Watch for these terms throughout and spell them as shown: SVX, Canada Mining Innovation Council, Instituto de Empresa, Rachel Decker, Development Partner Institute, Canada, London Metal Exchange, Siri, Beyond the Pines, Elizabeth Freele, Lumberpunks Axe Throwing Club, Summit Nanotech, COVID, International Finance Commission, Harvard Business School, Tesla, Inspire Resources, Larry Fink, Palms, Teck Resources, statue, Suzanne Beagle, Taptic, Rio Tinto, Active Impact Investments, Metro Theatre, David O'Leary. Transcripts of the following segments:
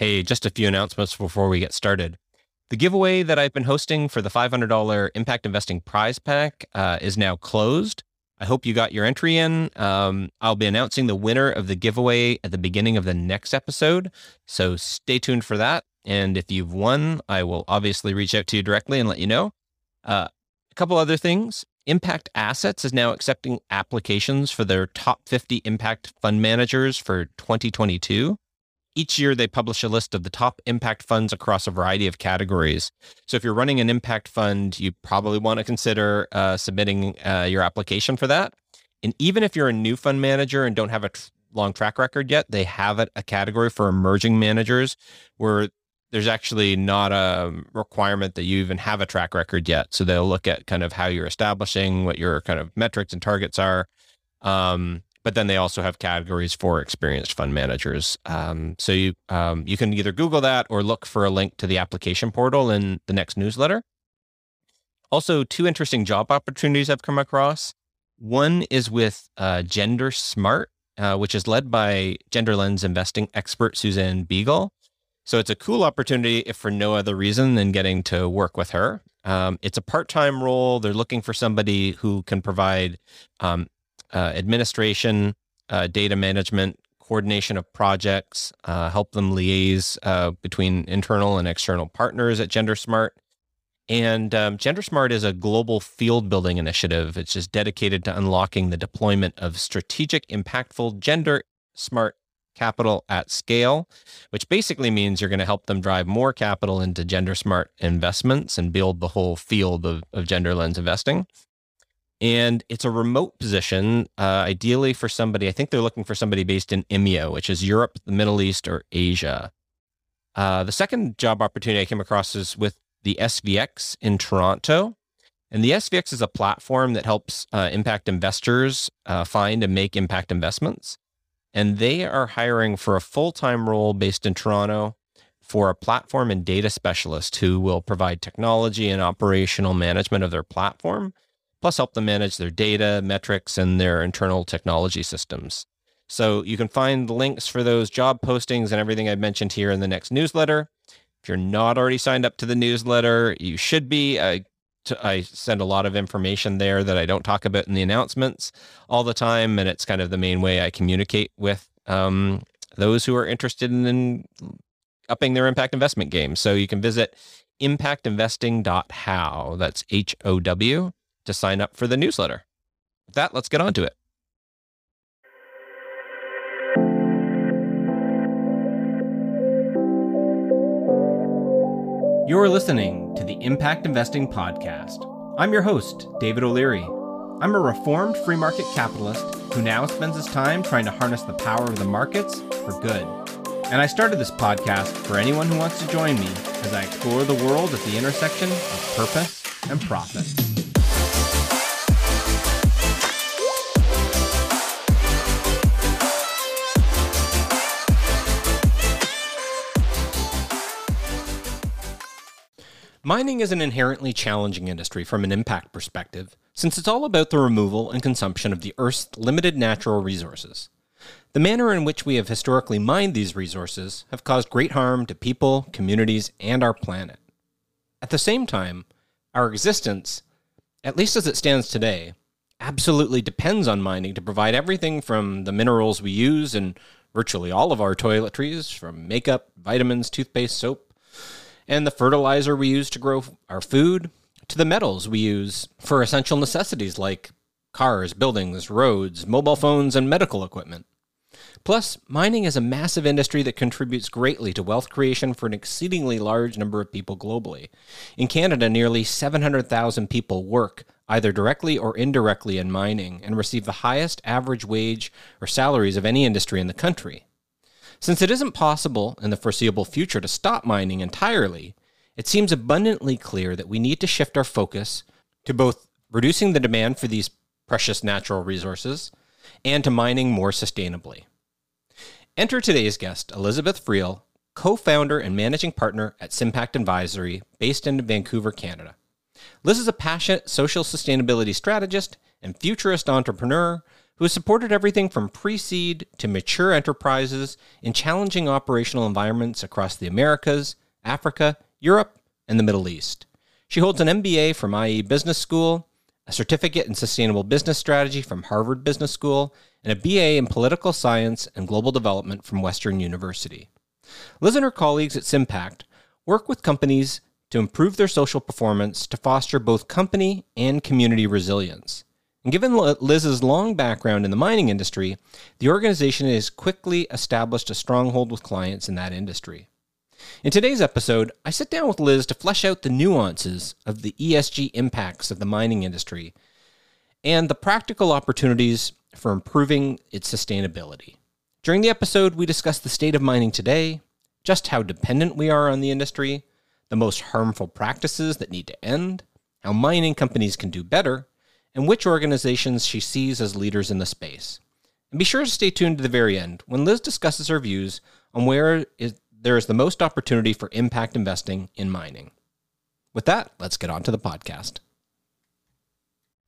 Hey, just a few announcements before we get started. The giveaway that I've been hosting for the $500 Impact Investing Prize Pack is now closed. I hope you got your entry in. I'll be announcing the winner of the giveaway at the beginning of the next episode, so stay tuned for that. And if you've won, I will obviously reach out to you directly and let you know. A couple other things. Impact Assets is now accepting applications for their top 50 impact fund managers for 2022. Each year, they publish a list of the top impact funds across a variety of categories. So if you're running an impact fund, you probably want to consider submitting your application for that. And even if you're a new fund manager and don't have a long track record yet, they have a category for emerging managers where there's actually not a requirement that you even have a track record yet. So they'll look at kind of how you're establishing, what your kind of metrics and targets are. But then they also have categories for experienced fund managers. So you can either Google that or look for a link to the application portal in the next newsletter. Also, two interesting job opportunities I've come across. One is with Gender Smart, which is led by gender lens investing expert Suzanne Beagle. So it's a cool opportunity if for no other reason than getting to work with her. It's a part-time role. They're looking for somebody who can provide administration, data management, coordination of projects, help them liaise between internal and external partners at Gender Smart. And Gender Smart is a global field building initiative. It's just dedicated to unlocking the deployment of strategic, impactful, gender smart capital at scale, which basically means you're going to help them drive more capital into gender smart investments and build the whole field of gender lens investing. And it's a remote position, ideally for somebody, I think they're looking for somebody based in EMEA, which is Europe, the Middle East, or Asia. The second job opportunity I came across is with the SVX in Toronto. And the SVX is a platform that helps impact investors find and make impact investments. And they are hiring for a full-time role based in Toronto for a platform and data specialist who will provide technology and operational management of their platform, plus help them manage their data, metrics, and their internal technology systems. So you can find the links for those job postings and everything I mentioned here in the next newsletter. If you're not already signed up to the newsletter, you should be. I send a lot of information there that I don't talk about in the announcements all the time, and it's kind of the main way I communicate with those who are interested in upping their impact investment game. So you can visit impactinvesting.how, that's HOW, to sign up for the newsletter. With that, let's get on to it. You're listening to the Impact Investing Podcast. I'm your host, David O'Leary. I'm a reformed free market capitalist who now spends his time trying to harness the power of the markets for good. And I started this podcast for anyone who wants to join me as I explore the world at the intersection of purpose and profit. Mining is an inherently challenging industry from an impact perspective, since it's all about the removal and consumption of the Earth's limited natural resources. The manner in which we have historically mined these resources have caused great harm to people, communities, and our planet. At the same time, our existence, at least as it stands today, absolutely depends on mining to provide everything from the minerals we use and virtually all of our toiletries, from makeup, vitamins, toothpaste, soap, and the fertilizer we use to grow our food, to the metals we use for essential necessities like cars, buildings, roads, mobile phones, and medical equipment. Plus, mining is a massive industry that contributes greatly to wealth creation for an exceedingly large number of people globally. In Canada, nearly 700,000 people work either directly or indirectly in mining and receive the highest average wage or salaries of any industry in the country. Since it isn't possible in the foreseeable future to stop mining entirely, it seems abundantly clear that we need to shift our focus to both reducing the demand for these precious natural resources and to mining more sustainably. Enter today's guest, Elizabeth Freele, co-founder and managing partner at Sympact Advisory, based in Vancouver, Canada. Liz is a passionate social sustainability strategist and futurist entrepreneur who has supported everything from pre-seed to mature enterprises in challenging operational environments across the Americas, Africa, Europe, and the Middle East. She holds an MBA from IE Business School, a certificate in sustainable business strategy from Harvard Business School, and a BA in political science and global development from Western University. Liz and her colleagues at Sympact work with companies to improve their social performance to foster both company and community resilience. And given Liz's long background in the mining industry, the organization has quickly established a stronghold with clients in that industry. In today's episode, I sit down with Liz to flesh out the nuances of the ESG impacts of the mining industry and the practical opportunities for improving its sustainability. During the episode, we discuss the state of mining today, just how dependent we are on the industry, the most harmful practices that need to end, how mining companies can do better, and which organizations she sees as leaders in the space. And be sure to stay tuned to the very end when Liz discusses her views on where there is the most opportunity for impact investing in mining. With that, let's get on to the podcast.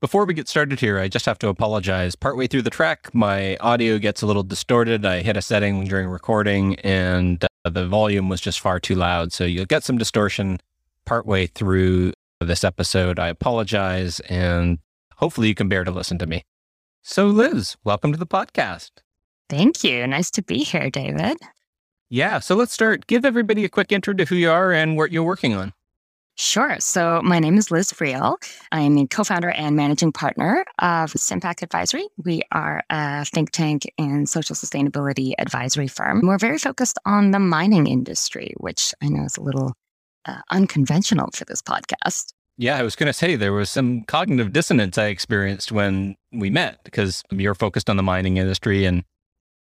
Before we get started here, I just have to apologize. Partway through the track, my audio gets a little distorted. I hit a setting during recording and the volume was just far too loud. So you'll get some distortion partway through this episode. I apologize, and hopefully you can bear to listen to me. So Liz, welcome to the podcast. Thank you. Nice to be here, David. Yeah. So let's start. Give everybody a quick intro to who you are and what you're working on. Sure. So my name is Liz Freele. I am a co-founder and managing partner of Sympact Advisory. We are a think tank and social sustainability advisory firm. We're very focused on the mining industry, which I know is a little unconventional for this podcast. Yeah, I was going to say there was some cognitive dissonance I experienced when we met, because you're focused on the mining industry. And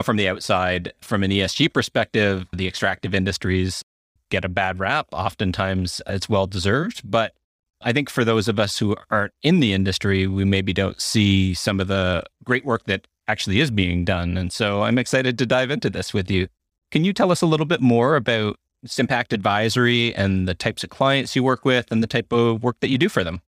from the outside, from an ESG perspective, the extractive industries get a bad rap. Oftentimes it's well-deserved, but I think for those of us who aren't in the industry, we maybe don't see some of the great work that actually is being done. And so I'm excited to dive into this with you. Can you tell us a little bit more about Sympact Advisory and the types of clients you work with and the type of work that you do for them?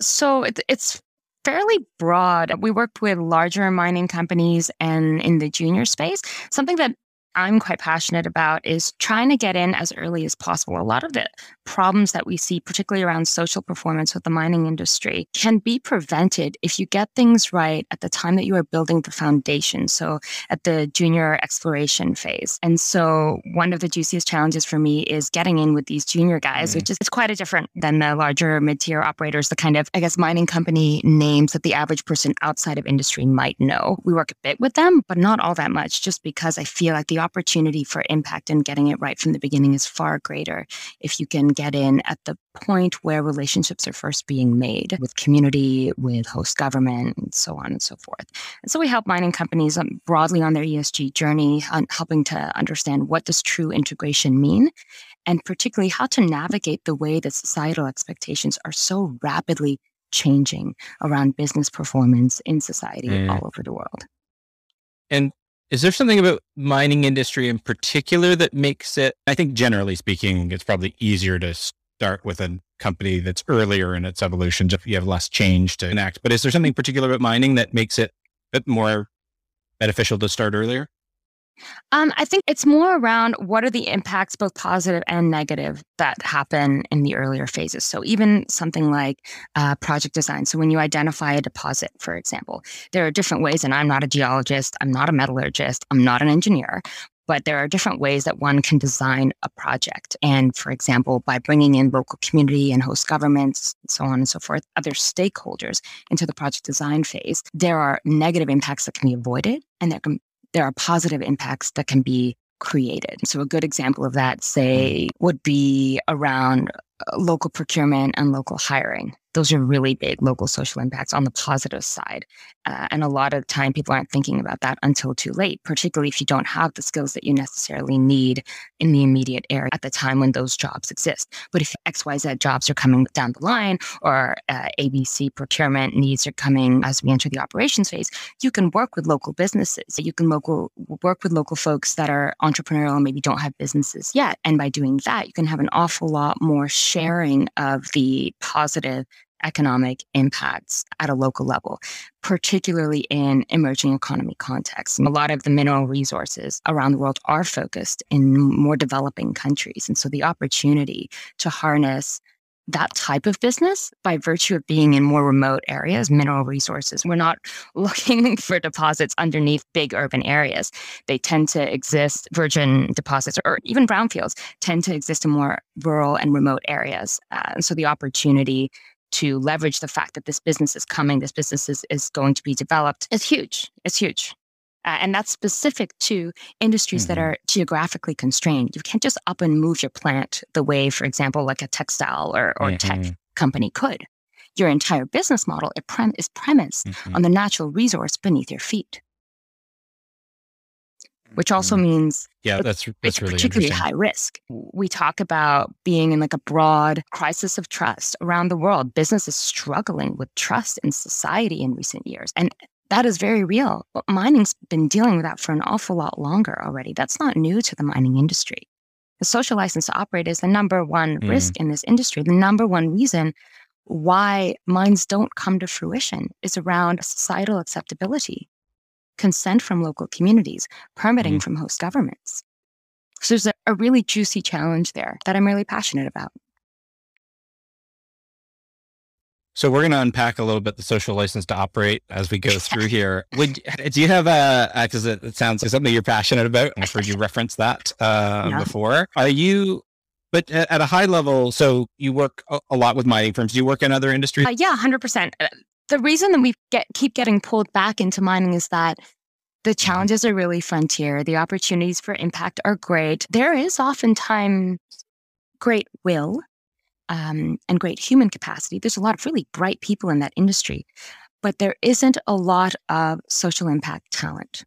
So it's fairly broad. We work with larger mining companies and in the junior space. Something that I'm quite passionate about is trying to get in as early as possible. A lot of the problems that we see, particularly around social performance with the mining industry, can be prevented if you get things right at the time that you are building the foundation, so at the junior exploration phase. And so one of the juiciest challenges for me is getting in with these junior guys, which is quite different than the larger mid-tier operators, the kind of, I guess, mining company names that the average person outside of industry might know. We work a bit with them, but not all that much, just because I feel like the opportunity for impact and getting it right from the beginning is far greater if you can get in at the point where relationships are first being made with community, with host government, and so on and so forth. And so we help mining companies broadly on their ESG journey, on helping to understand what does true integration mean, and particularly how to navigate the way that societal expectations are so rapidly changing around business performance in society all over the world. And is there something about mining industry in particular that makes it, I think generally speaking, it's probably easier to start with a company that's earlier in its evolution if you have less change to enact, but is there something particular about mining that makes it a bit more beneficial to start earlier? I think it's more around what are the impacts, both positive and negative, that happen in the earlier phases. So even something like project design. So when you identify a deposit, for example, there are different ways, and I'm not a geologist, I'm not a metallurgist, I'm not an engineer, but there are different ways that one can design a project. And for example, by bringing in local community and host governments, so on and so forth, other stakeholders into the project design phase, there are negative impacts that can be avoided, and there are positive impacts that can be created. So a good example of that, say, would be around local procurement and local hiring. Those are really big local social impacts on the positive side. And a lot of time people aren't thinking about that until too late, particularly if you don't have the skills that you necessarily need in the immediate area at the time when those jobs exist. But if XYZ jobs are coming down the line, or ABC procurement needs are coming as we enter the operations phase, you can work with local businesses. You can work with local folks that are entrepreneurial and maybe don't have businesses yet. And by doing that, you can have an awful lot more sharing of the positive economic impacts at a local level, particularly in emerging economy contexts. And a lot of the mineral resources around the world are focused in more developing countries. And so the opportunity to harness that type of business by virtue of being in more remote areas, mineral resources. We're not looking for deposits underneath big urban areas. They tend to exist, virgin deposits or even brownfields tend to exist in more rural and remote areas. And so the opportunity to leverage the fact that this business is coming, this business is going to be developed is huge. It's huge. And that's specific to industries that are geographically constrained. You can't just up and move your plant the way, for example, like a textile or tech company could. Your entire business model is premised on the natural resource beneath your feet, which also means that's really particularly high risk. We talk about being in like a broad crisis of trust around the world. Business is struggling with trust in society in recent years. And that is very real. But mining's been dealing with that for an awful lot longer already. That's not new to the mining industry. The social license to operate is the number one risk in this industry. The number one reason why mines don't come to fruition is around societal acceptability, consent from local communities, permitting from host governments. So there's a really juicy challenge there that I'm really passionate about. So we're going to unpack a little bit the social license to operate as we go through here. Do you have a, because it sounds like something you're passionate about. I've heard you reference that before. But at a high level, so you work a lot with mining firms. Do you work in other industries? Yeah, 100%. The reason that we keep getting pulled back into mining is that the challenges are really frontier. The opportunities for impact are great. There is oftentimes great will. And great human capacity. There's a lot of really bright people in that industry, but there isn't a lot of social impact talent,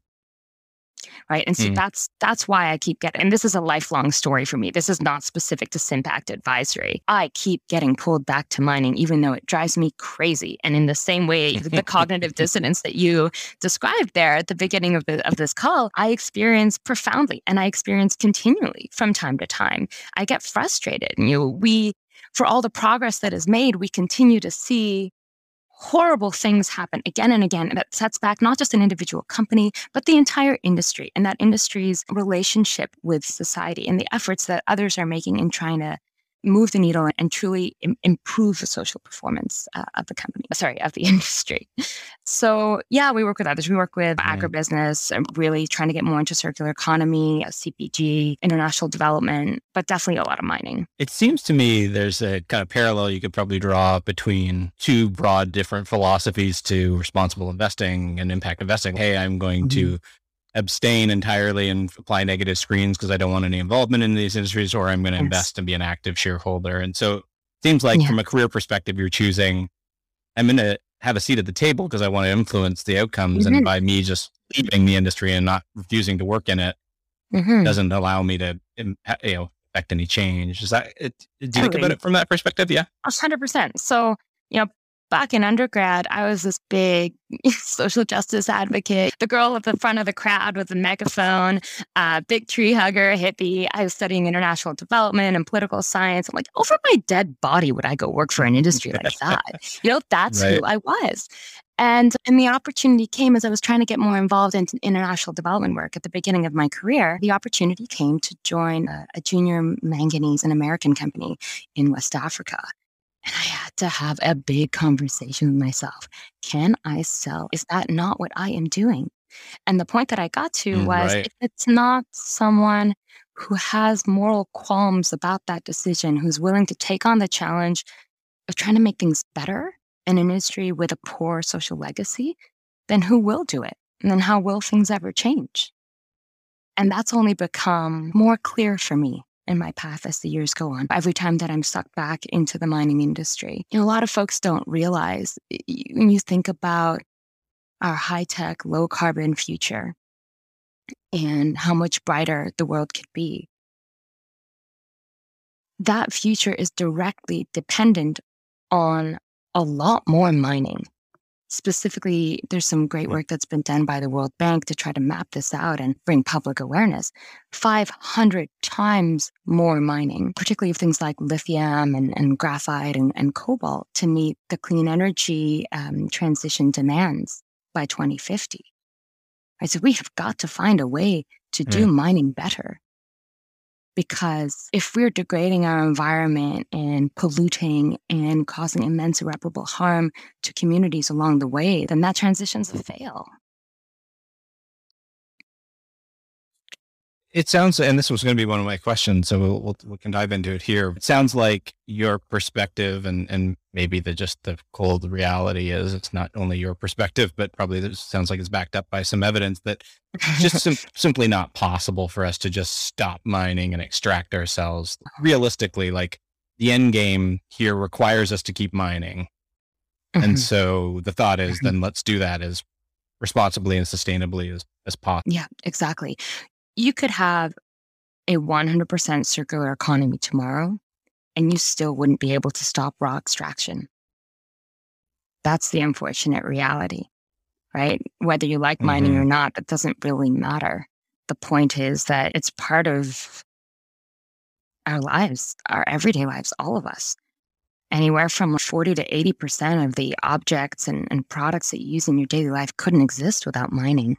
right? And so that's why I keep getting, and this is a lifelong story for me. This is not specific to Sympact Advisory. I keep getting pulled back to mining, even though it drives me crazy. And in the same way, the cognitive dissonance that you described there at the beginning of this call, I experience profoundly, and I experience continually from time to time. I get frustrated. For all the progress that is made, we continue to see horrible things happen again and again. And that sets back not just an individual company, but the entire industry and that industry's relationship with society and the efforts that others are making in trying to move the needle and truly improve the social performance of the industry. So yeah, we work with others. We work with agribusiness, really trying to get more into circular economy, CPG, international development, but definitely a lot of mining. It seems to me there's a kind of parallel you could probably draw between two broad different philosophies to responsible investing and impact investing. Hey, I'm going to abstain entirely and apply negative screens because I don't want any involvement in these industries, or I'm going to invest and be an active shareholder. And so it seems like from a career perspective, you're choosing, I'm going to have a seat at the table because I want to influence the outcomes. And by me just leaving the industry and not refusing to work in it doesn't allow me to, affect any change. Is that it? Do you think about it from that perspective? Yeah. 100%. So, back in undergrad, I was this big social justice advocate, the girl at the front of the crowd with the megaphone, big tree hugger, hippie. I was studying international development and political science. I'm like, over my dead body, would I go work for an industry like that? That's who I was. And the opportunity came as I was trying to get more involved in international development work at the beginning of my career. The opportunity came to join a junior manganese, an American company in West Africa. And I had to have a big conversation with myself. Can I sell? Is that not what I am doing? And the point that I got to was, if it's not someone who has moral qualms about that decision, who's willing to take on the challenge of trying to make things better in an industry with a poor social legacy, then who will do it? And then how will things ever change? And that's only become more clear for me in my path as the years go on. Every time that I'm sucked back into the mining industry, a lot of folks don't realize, when you think about our high-tech, low-carbon future and how much brighter the world could be, that future is directly dependent on a lot more mining Specifically, there's some great work that's been done by the World Bank to try to map this out and bring public awareness. 500 times more mining, particularly of things like lithium and graphite and cobalt, to meet the clean energy transition demands by 2050. Right, so we have got to find a way to do mining better. Because if we're degrading our environment and polluting and causing immense irreparable harm to communities along the way, then that transition's a fail. It sounds, and this was going to be one of my questions, so we can dive into it here. It sounds like your perspective and maybe the cold reality is it's not only your perspective, but probably it sounds like it's backed up by some evidence that it's just simply not possible for us to just stop mining and extract ourselves. Realistically, like the end game here requires us to keep mining. Mm-hmm. And so the thought is then let's do that as responsibly and sustainably as possible. Yeah, exactly. You could have a 100% circular economy tomorrow, and you still wouldn't be able to stop raw extraction. That's the unfortunate reality, right? Whether you like mining or not, it doesn't really matter. The point is that it's part of our lives, our everyday lives, all of us. Anywhere from 40 to 80% of the objects and products that you use in your daily life couldn't exist without mining.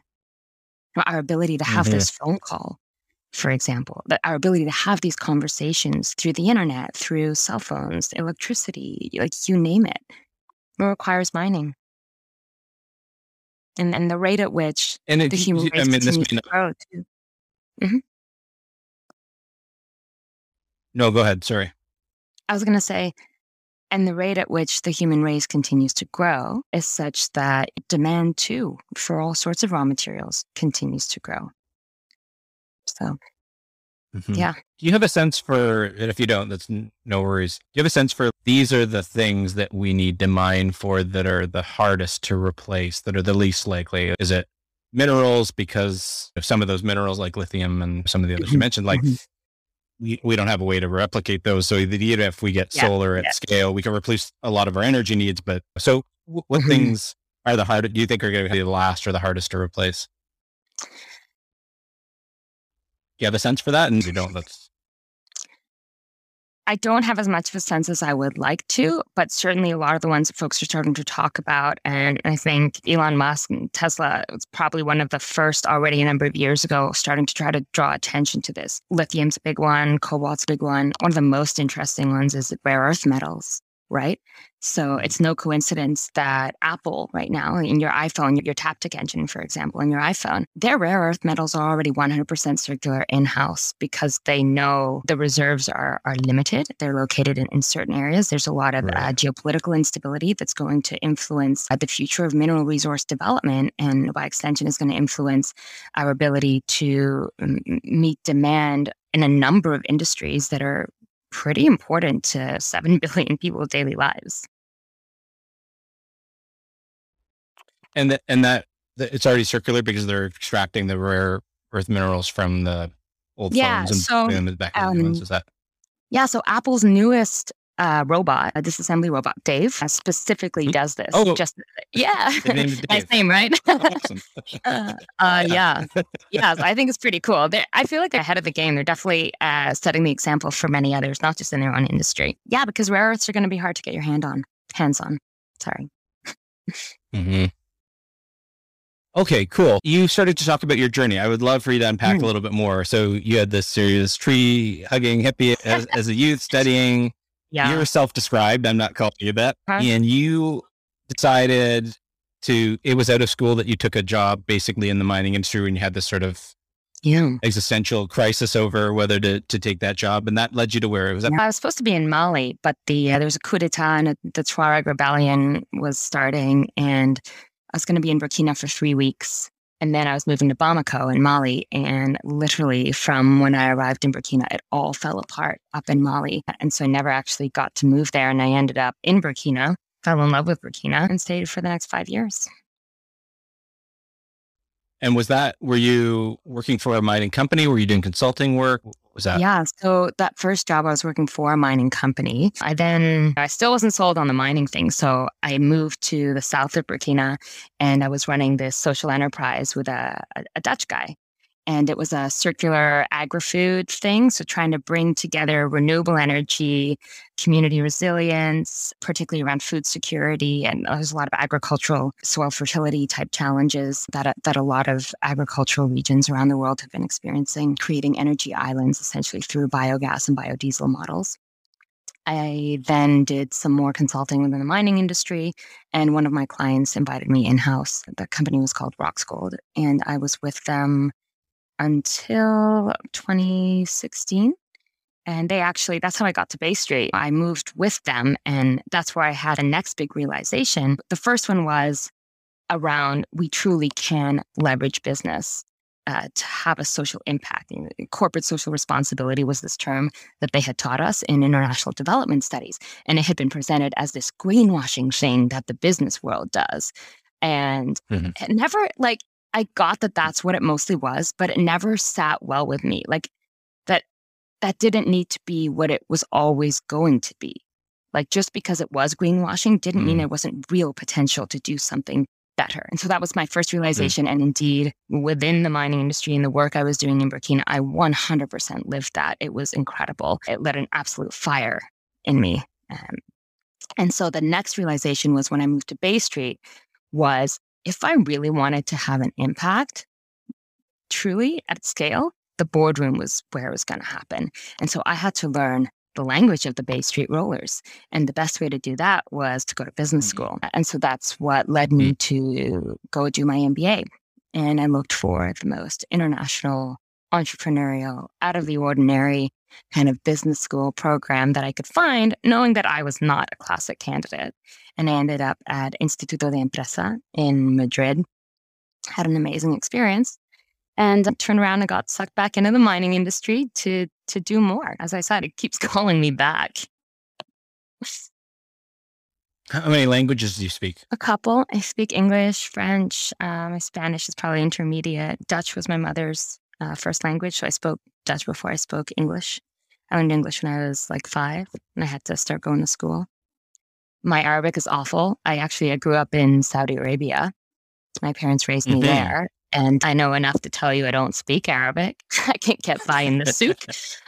Our ability to have this phone call, for example, that our ability to have these conversations through the internet, through cell phones, electricity, like you name it, requires mining. And the rate at which the human race continues to grow too. Mm-hmm. No, go ahead. Sorry. I was going to say, and the rate at which the human race continues to grow is such that demand too for all sorts of raw materials continues to grow. So, yeah. Do you have a sense for, and if you don't, that's no worries. Do you have a sense for these are the things that we need to mine for that are the hardest to replace, that are the least likely? Is it minerals? Because if some of those minerals like lithium and some of the others you mentioned, like we don't have a way to replicate those. So even if we get solar at scale, we can replace a lot of our energy needs. But so what things are the hardest, do you think are going to be the last or the hardest to replace? Do you have a sense for that? And if you don't, that's. I don't have as much of a sense as I would like to, but certainly a lot of the ones that folks are starting to talk about. And I think Elon Musk and Tesla was probably one of the first already a number of years ago, starting to try to draw attention to this. Lithium's a big one, cobalt's a big one. One of the most interesting ones is rare earth metals, right? So it's no coincidence that Apple right now in your iPhone, your Taptic engine, for example, in your iPhone, their rare earth metals are already 100% circular in-house because they know the reserves are limited. They're located in certain areas. There's a lot of geopolitical instability that's going to influence the future of mineral resource development, and by extension is going to influence our ability to meet demand in a number of industries that are pretty important to 7 billion people's daily lives. And that it's already circular because they're extracting the rare earth minerals from the old phones and putting them back in the new ones. Is that? Yeah. So Apple's newest robot, a disassembly robot, Dave, specifically does this. Oh, yeah. Nice name, right? Awesome. Yeah. So I think it's pretty cool. I feel like they're ahead of the game. They're definitely setting the example for many others, not just in their own industry. Yeah, because rare earths are going to be hard to get your hands on. Sorry. Okay, cool. You started to talk about your journey. I would love for you to unpack a little bit more. So you had this serious tree hugging hippie as a youth studying. Yeah. You're self-described. I'm not calling you that. Huh? And you decided it was out of school that you took a job basically in the mining industry when you had this sort of existential crisis over whether to take that job. And that led you to where it was. I was supposed to be in Mali, but there was a coup d'etat and the Tuareg rebellion was starting, and I was going to be in Burkina for 3 weeks. And then I was moving to Bamako in Mali, and literally from when I arrived in Burkina, it all fell apart up in Mali. And so I never actually got to move there, and I ended up in Burkina, fell in love with Burkina, and stayed for the next 5 years. And were you working for a mining company? Were you doing consulting work? was that? Yeah. So that first job, I was working for a mining company. I still wasn't sold on the mining thing. So I moved to the south of Burkina and I was running this social enterprise with a Dutch guy. And it was a circular agri-food thing. So trying to bring together renewable energy, community resilience, particularly around food security. And there's a lot of agricultural soil fertility type challenges that a lot of agricultural regions around the world have been experiencing, creating energy islands essentially through biogas and biodiesel models. I then did some more consulting within the mining industry, and one of my clients invited me in-house. The company was called Roxgold, and I was with them until 2016. And that's how I got to Bay Street. I moved with them, and that's where I had a next big realization. The first one was around we truly can leverage business to have a social impact. Corporate social responsibility was this term that they had taught us in international development studies. And it had been presented as this greenwashing thing that the business world does. And it never I got that that's what it mostly was, but it never sat well with me. That didn't need to be what it was always going to be. Just because it was greenwashing didn't mean there wasn't real potential to do something better. And so that was my first realization. And indeed, within the mining industry and the work I was doing in Burkina, I 100% lived that. It was incredible. It lit an absolute fire in me. And so the next realization was when I moved to Bay Street was, if I really wanted to have an impact, truly at scale, the boardroom was where it was going to happen. And so I had to learn the language of the Bay Street rollers. And the best way to do that was to go to business school. And so that's what led me to go do my MBA. And I looked for the most international, entrepreneurial, out of the ordinary kind of business school program that I could find, knowing that I was not a classic candidate. And I ended up at Instituto de Empresa in Madrid, had an amazing experience, and I turned around and got sucked back into the mining industry to do more. As I said, it keeps calling me back. How many languages do you speak? A couple. I speak English, French, my Spanish is probably intermediate. Dutch was my mother's first language, so I spoke Dutch before I spoke English. I learned English when I was 5, and I had to start going to school. My Arabic is awful. I grew up in Saudi Arabia. My parents raised me there, and I know enough to tell you I don't speak Arabic. I can't get by in the souk.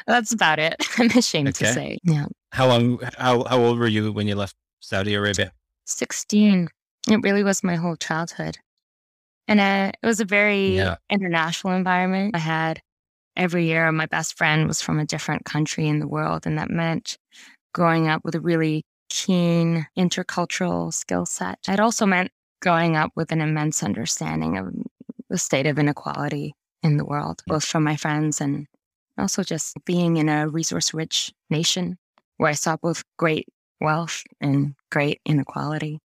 That's about it. I'm ashamed to say. Yeah. How old were you when you left Saudi Arabia? 16. It really was my whole childhood. And it was a very international environment. I had every year, my best friend was from a different country in the world. And that meant growing up with a really keen intercultural skill set. It also meant growing up with an immense understanding of the state of inequality in the world, both from my friends and also just being in a resource-rich nation where I saw both great wealth and great inequality.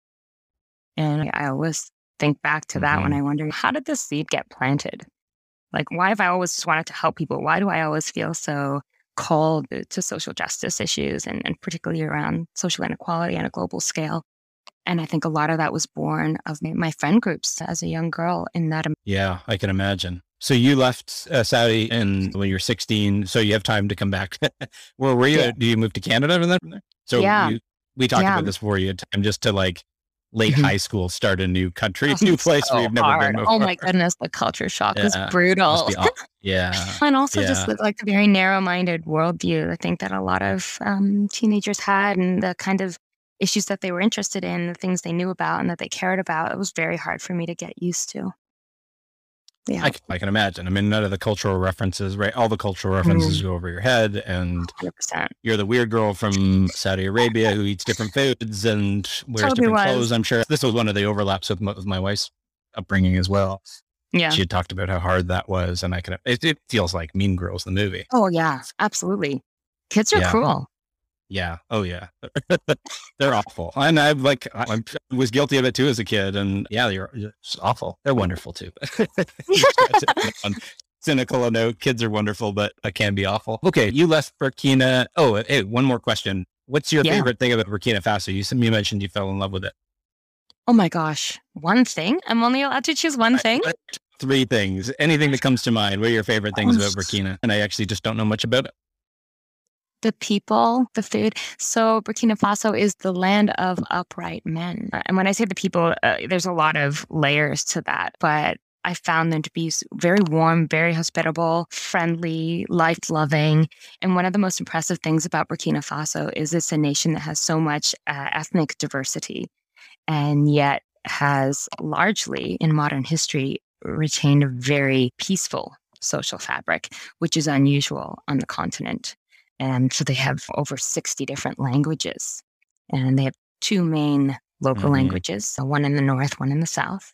And I always think back to that when I wonder, how did this seed get planted? Why have I always just wanted to help people? Why do I always feel so called to social justice issues and particularly around social inequality on a global scale? And I think a lot of that was born of my friend groups as a young girl in that. Yeah, I can imagine. So you left Saudi when you were 16, so you have time to come back. Where were you? Yeah. Do you move to Canada from there? So we talked about this before. You had time just to late high school, start a new country, new place where you've never been before. Oh my goodness, the culture shock was brutal. And also just the very narrow-minded worldview, I think, that a lot of teenagers had, and the kind of issues that they were interested in, the things they knew about and that they cared about, it was very hard for me to get used to. Yeah, I can imagine. I mean, none of the cultural references, right? All the cultural references go over your head, and 100%. You're the weird girl from Saudi Arabia who eats different foods and wears different clothes, I'm sure. This was one of the overlaps with my wife's upbringing as well. Yeah. She had talked about how hard that was, and it feels like Mean Girls, the movie. Oh yeah, absolutely. Kids are cruel. Yeah. Oh yeah. They're awful. And I was guilty of it too as a kid, and it's awful. They're wonderful too. Cynical. No, kids are wonderful, but I can be awful. Okay. You left Burkina. Oh, hey, one more question. What's your favorite thing about Burkina Faso? You mentioned you fell in love with it. Oh my gosh. One thing? I'm only allowed to choose one thing. Three things. Anything that comes to mind. What are your favorite things about Burkina? And I actually just don't know much about it. The people, the food. So Burkina Faso is the land of upright men. And when I say the people, there's a lot of layers to that. But I found them to be very warm, very hospitable, friendly, life-loving. And one of the most impressive things about Burkina Faso is it's a nation that has so much ethnic diversity and yet has largely, in modern history, retained a very peaceful social fabric, which is unusual on the continent. And so they have over 60 different languages, and they have two main local languages, so one in the north, one in the south.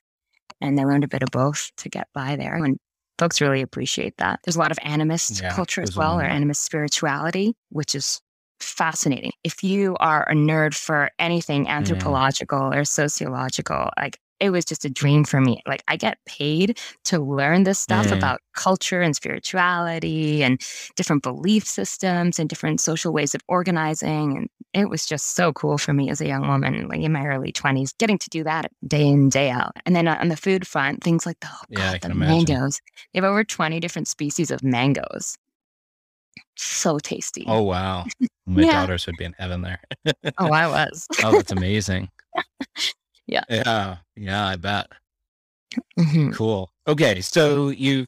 And they learned a bit of both to get by there. And folks really appreciate that. There's a lot of animist culture as well, or animist spirituality, which is fascinating. If you are a nerd for anything anthropological or sociological, like it was just a dream for me. Like I get paid to learn this stuff about culture and spirituality and different belief systems and different social ways of organizing. And it was just so cool for me as a young woman, like in my early 20s, getting to do that day in, day out. And then on the food front, things like the mangoes. They have over 20 different species of mangoes. So tasty. Oh, wow. My daughters would be in heaven there. Oh, I was. Oh, that's amazing. Yeah, I bet. Cool. Okay, so you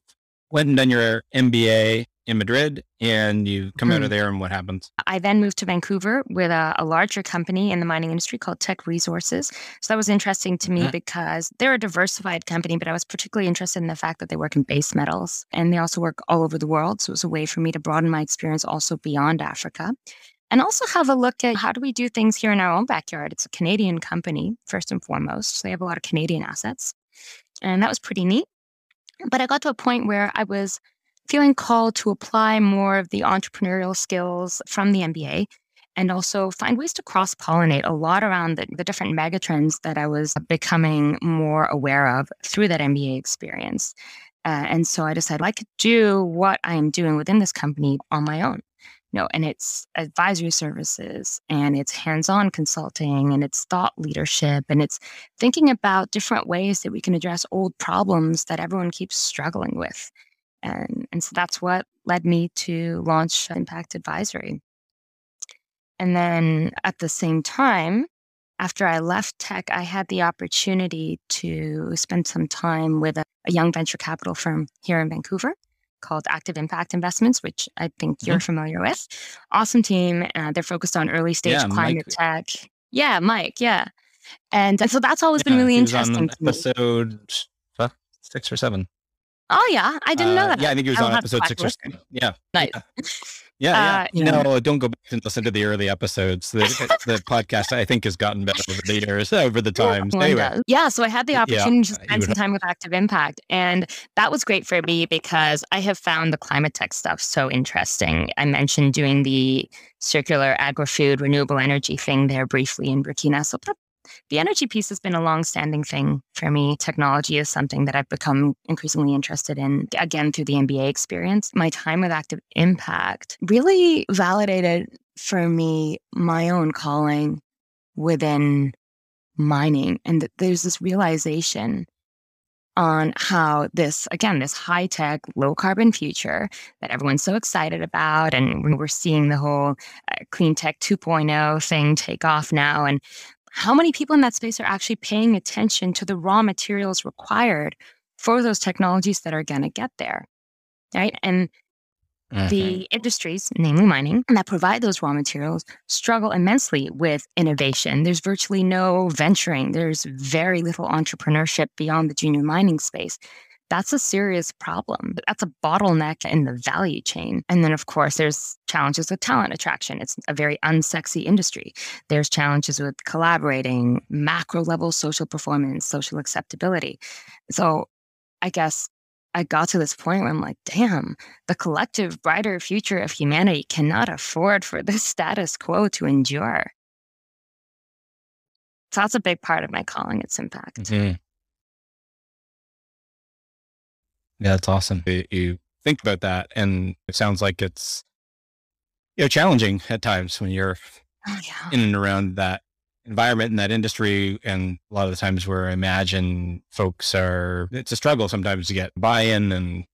went and done your MBA in Madrid, and you come out of there, and what happens? I then moved to Vancouver with a larger company in the mining industry called Teck Resources. So that was interesting to me because they're a diversified company, but I was particularly interested in the fact that they work in base metals, and they also work all over the world. So it was a way for me to broaden my experience also beyond Africa. And also have a look at how do we do things here in our own backyard. It's a Canadian company, first and foremost. So they have a lot of Canadian assets. And that was pretty neat. But I got to a point where I was feeling called to apply more of the entrepreneurial skills from the MBA and also find ways to cross-pollinate a lot around the different megatrends that I was becoming more aware of through that MBA experience. And so I decided I could do what I am doing within this company on my own. No, and it's advisory services and it's hands-on consulting and it's thought leadership and it's thinking about different ways that we can address old problems that everyone keeps struggling with. And so that's what led me to launch Impact Advisory. And then at the same time, after I left Tech, I had the opportunity to spend some time with a young venture capital firm here in Vancouver called Active Impact Investments, which I think you're familiar with. Awesome team. They're focused on early stage climate tech. Yeah, Mike. Yeah. And so that's always been really interesting to me. Episode 6 or 7. Oh, yeah. I didn't know that. Yeah, I think he was on episode 6 or 7. Yeah. Nice. Yeah. No, don't go back and listen to the early episodes. The podcast, I think, has gotten better over the years, over the times. Anyway. Yeah, so I had the opportunity to spend some time with Active Impact. And that was great for me because I have found the climate tech stuff so interesting. I mentioned doing the circular agri-food, renewable energy thing there briefly in Burkina. So the energy piece has been a long-standing thing for me. Technology is something that I've become increasingly interested in, again, through the MBA experience. My time with Active Impact really validated for me my own calling within mining. And there's this realization on how this high-tech, low-carbon future that everyone's so excited about, and we're seeing the whole clean tech 2.0 thing take off now. And how many people in that space are actually paying attention to the raw materials required for those technologies that are going to get there, right? And the industries, namely mining, that provide those raw materials struggle immensely with innovation. There's virtually no venturing. There's very little entrepreneurship beyond the junior mining space. That's a serious problem. That's a bottleneck in the value chain. And then, of course, there's challenges with talent attraction. It's a very unsexy industry. There's challenges with collaborating, macro level social performance, social acceptability. So I guess I got to this point where I'm like, damn, the collective brighter future of humanity cannot afford for this status quo to endure. So that's a big part of my calling, its impact. Yeah, that's awesome. You think about that, and it sounds like it's challenging at times when you're in and around that environment in that industry. And a lot of the times where I imagine folks are, it's a struggle sometimes to get buy-in and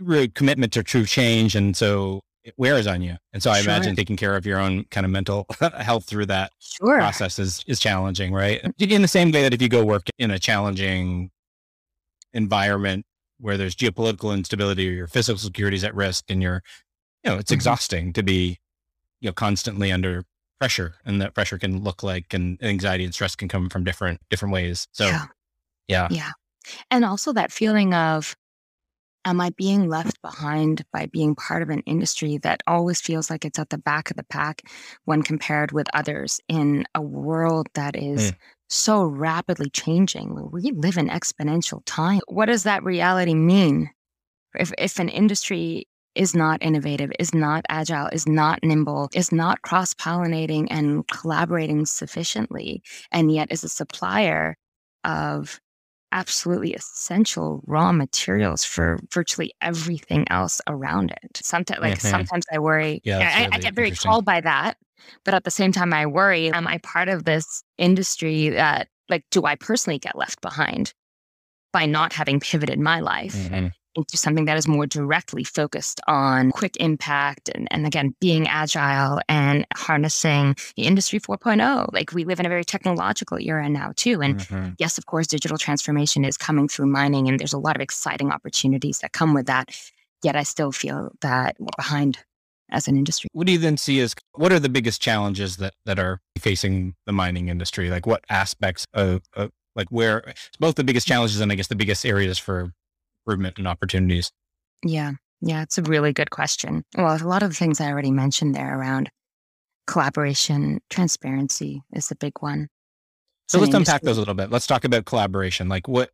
really commitment to true change. And so it wears on you. And so I imagine taking care of your own kind of mental health through that process is challenging, right? In the same way that if you go work in a challenging environment where there's geopolitical instability or your physical security is at risk and you're, you know, it's exhausting to be, you know, constantly under pressure, and that pressure can look like, and anxiety and stress can come from different ways. So yeah. And also that feeling of, am I being left behind by being part of an industry that always feels like it's at the back of the pack when compared with others in a world that is so rapidly changing? We live in exponential time. What does that reality mean? If an industry is not innovative, is not agile, is not nimble, is not cross-pollinating and collaborating sufficiently, and yet is a supplier of absolutely essential raw materials for virtually everything else around it. Sometimes I worry, I get very called by that, but at the same time I worry, am I part of this industry that, like, do I personally get left behind by not having pivoted my life into something that is more directly focused on quick impact and again, being agile and harnessing the industry 4.0. Like, we live in a very technological era now too. And yes, of course, digital transformation is coming through mining and there's a lot of exciting opportunities that come with that. Yet I still feel that we're behind as an industry. What do you then see as, what are the biggest challenges that are facing the mining industry? Like, what aspects of like, where it's both the biggest challenges and I guess the biggest areas for improvement and opportunities? Yeah, it's a really good question. Well, a lot of the things I already mentioned there around collaboration, transparency is the big one. So let's unpack those a little bit. Let's talk about collaboration. Like, what,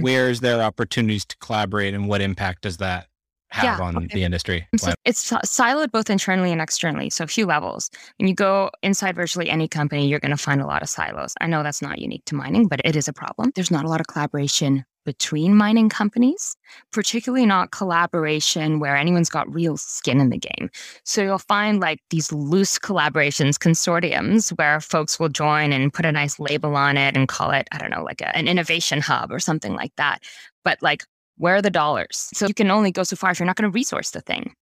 where is there opportunities to collaborate and what impact does that have on the industry? So it's siloed both internally and externally. So a few levels. When you go inside virtually any company, you're going to find a lot of silos. I know that's not unique to mining, but it is a problem. There's not a lot of collaboration between mining companies, particularly not collaboration where anyone's got real skin in the game. So you'll find like these loose collaborations, consortiums where folks will join and put a nice label on it and call it, I don't know, like an innovation hub or something like that. But like, where are the dollars? So you can only go so far if you're not going to resource the thing.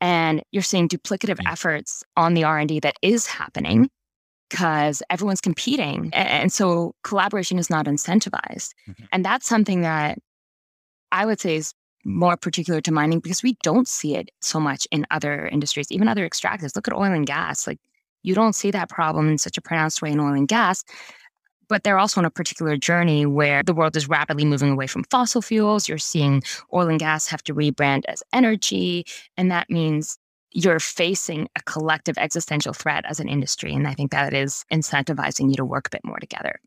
And you're seeing duplicative efforts on the R&D that is happening because everyone's competing. And so collaboration is not incentivized. And that's something that I would say is more particular to mining because we don't see it so much in other industries, even other extractives. Look at oil and gas. Like, you don't see that problem in such a pronounced way in oil and gas, but they're also on a particular journey where the world is rapidly moving away from fossil fuels. You're seeing oil and gas have to rebrand as energy. And that means you're facing a collective existential threat as an industry. And I think that is incentivizing you to work a bit more together.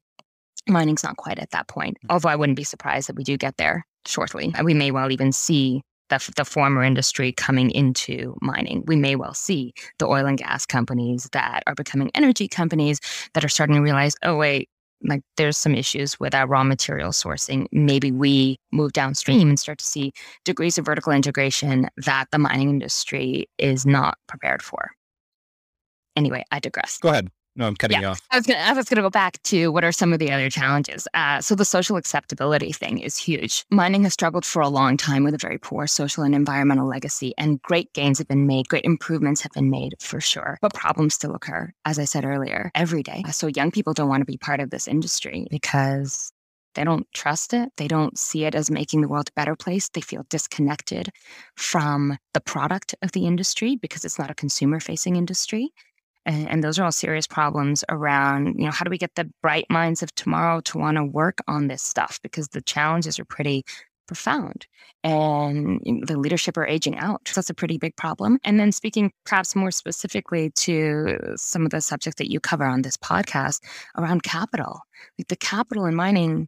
Mining's not quite at that point, although I wouldn't be surprised that we do get there shortly. We may well even see the former industry coming into mining. We may well see the oil and gas companies that are becoming energy companies that are starting to realize, oh, wait, like, there's some issues with our raw material sourcing. Maybe we move downstream and start to see degrees of vertical integration that the mining industry is not prepared for. Anyway, I digress. Go ahead. No, I'm cutting you off. I was going to go back to what are some of the other challenges. So the social acceptability thing is huge. Mining has struggled for a long time with a very poor social and environmental legacy, and great gains have been made. Great improvements have been made for sure. But problems still occur, as I said earlier, every day. So young people don't want to be part of this industry because they don't trust it. They don't see it as making the world a better place. They feel disconnected from the product of the industry because it's not a consumer-facing industry. And those are all serious problems around, you know, how do we get the bright minds of tomorrow to want to work on this stuff? Because the challenges are pretty profound and the leadership are aging out. So that's a pretty big problem. And then speaking perhaps more specifically to some of the subjects that you cover on this podcast around capital, like the capital in mining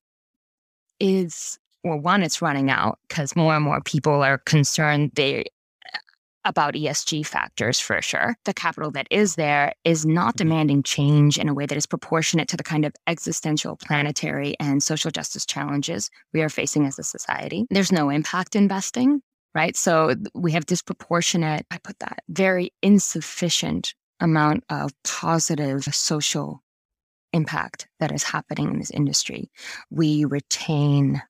is, well, one, it's running out because more and more people are concerned about ESG factors for sure. The capital that is there is not demanding change in a way that is proportionate to the kind of existential, planetary, and social justice challenges we are facing as a society. There's no impact investing, right? So we have disproportionate, very insufficient amount of positive social impact that is happening in this industry. We retain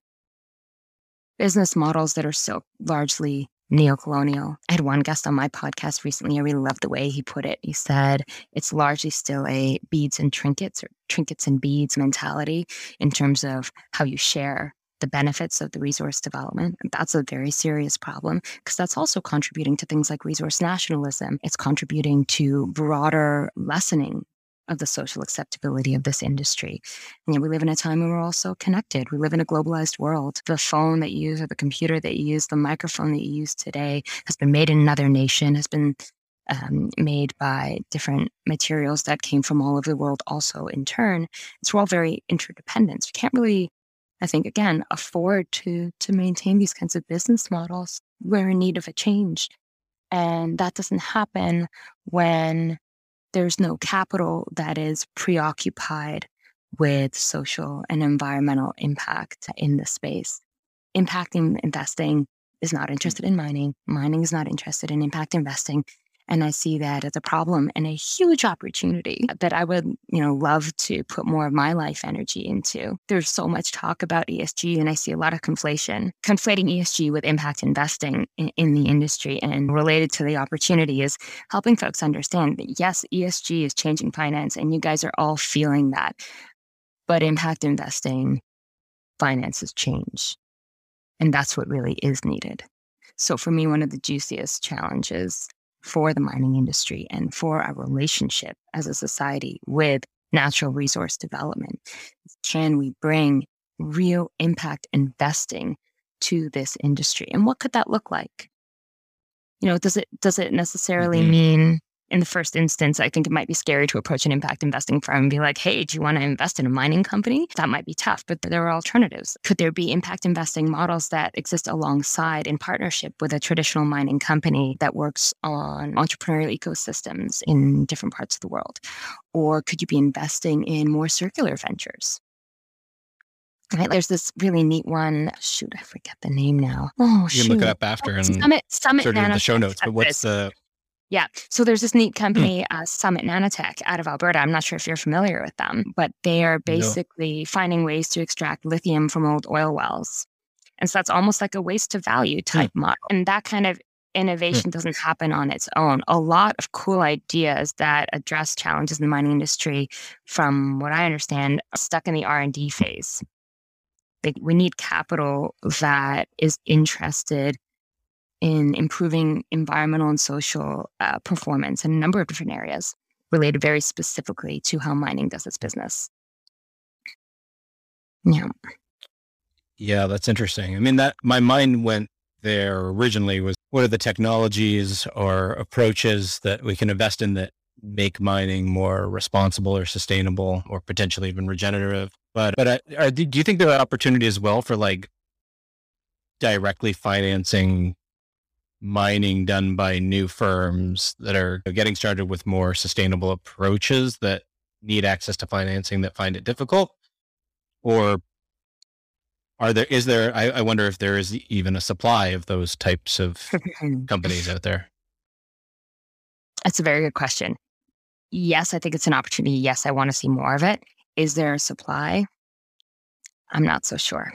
business models that are still largely neocolonial. I had one guest on my podcast recently. I really loved the way he put it. He said it's largely still a beads and trinkets or trinkets and beads mentality in terms of how you share the benefits of the resource development. And that's a very serious problem because that's also contributing to things like resource nationalism. It's contributing to broader lessening of the social acceptability of this industry. And yet we live in a time when we're all so connected. We live in a globalized world. The phone that you use or the computer that you use, the microphone that you use today has been made in another nation, has been made by different materials that came from all over the world also in turn. It's all very interdependent. We can't really, I think, again, afford to maintain these kinds of business models. We're in need of a change. And that doesn't happen when there's no capital that is preoccupied with social and environmental impact in the space. Impact investing is not interested in mining. Mining is not interested in impact investing. And I see that as a problem and a huge opportunity that I would, love to put more of my life energy into. There's so much talk about ESG, and I see a lot of conflating ESG with impact investing in the industry. And related to the opportunity is helping folks understand that, yes, ESG is changing finance, and you guys are all feeling that. But impact investing finances change. And that's what really is needed. So for me, one of the juiciest challenges for the mining industry and for our relationship as a society with natural resource development. Can we bring real impact investing to this industry? And what could that look like? Does it necessarily mean, in the first instance, I think it might be scary to approach an impact investing firm and be like, hey, do you want to invest in a mining company? That might be tough, but there are alternatives. Could there be impact investing models that exist alongside in partnership with a traditional mining company that works on entrepreneurial ecosystems in different parts of the world? Or could you be investing in more circular ventures? Right, there's this really neat one. Shoot, I forget the name now. You can look it up after and Summit Nanotech in the show notes, but what's the... Yeah. So there's this neat company, Summit Nanotech, out of Alberta. I'm not sure if you're familiar with them, but they are basically finding ways to extract lithium from old oil wells. And so that's almost like a waste to value type model. And that kind of innovation doesn't happen on its own. A lot of cool ideas that address challenges in the mining industry, from what I understand, are stuck in the R&D phase. We need capital that is interested in improving environmental and social performance in a number of different areas related very specifically to how mining does its business. Yeah, that's interesting. I mean, that my mind went there originally was, what are the technologies or approaches that we can invest in that make mining more responsible or sustainable or potentially even regenerative? But do you think there are opportunities as well for like directly financing mining done by new firms that are getting started with more sustainable approaches that need access to financing that find it difficult? Or I wonder if there is even a supply of those types of companies out there. That's a very good question. Yes, I think it's an opportunity. Yes, I want to see more of it. Is there a supply? I'm not so sure.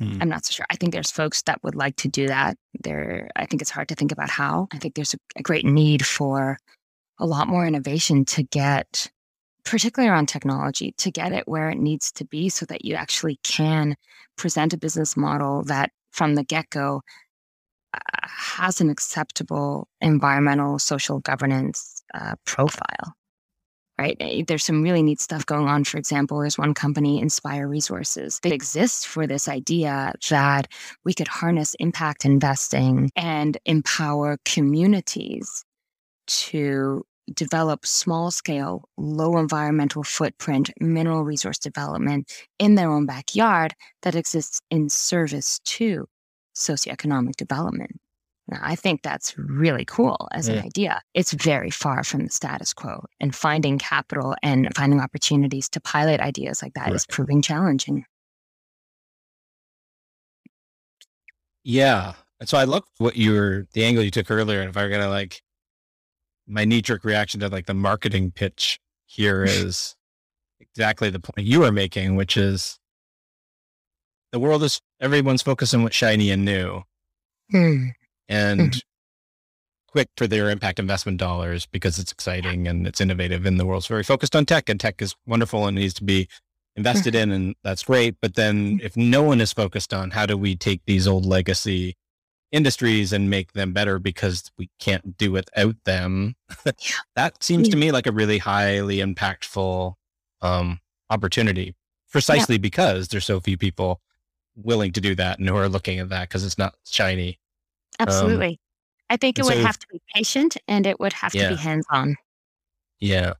I'm not so sure. I think there's folks that would like to do that. I think it's hard to think about how. I think there's a great need for a lot more innovation to get, particularly around technology, to get it where it needs to be so that you actually can present a business model that from the get-go has an acceptable environmental, social governance profile. Right? There's some really neat stuff going on. For example, there's one company, Inspire Resources. They exist for this idea that we could harness impact investing and empower communities to develop small-scale, low environmental footprint mineral resource development in their own backyard that exists in service to socioeconomic development. Now, I think that's really cool as an idea. It's very far from the status quo, and finding capital and finding opportunities to pilot ideas like that is proving challenging. Yeah. And so I loved the angle you took earlier. And if I were going to my knee-jerk reaction to like the marketing pitch here is exactly the point you are making, which is the world is, everyone's focused on what's shiny and new and quick for their impact investment dollars because it's exciting and it's innovative, and the world's very focused on tech, and tech is wonderful and needs to be invested in, and that's great. But then if no one is focused on how do we take these old legacy industries and make them better because we can't do without them, that seems to me like a really highly impactful opportunity, precisely because there's so few people willing to do that and who are looking at that because it's not shiny. Absolutely. I think it would have to be patient and it would have to be hands-on. Yeah.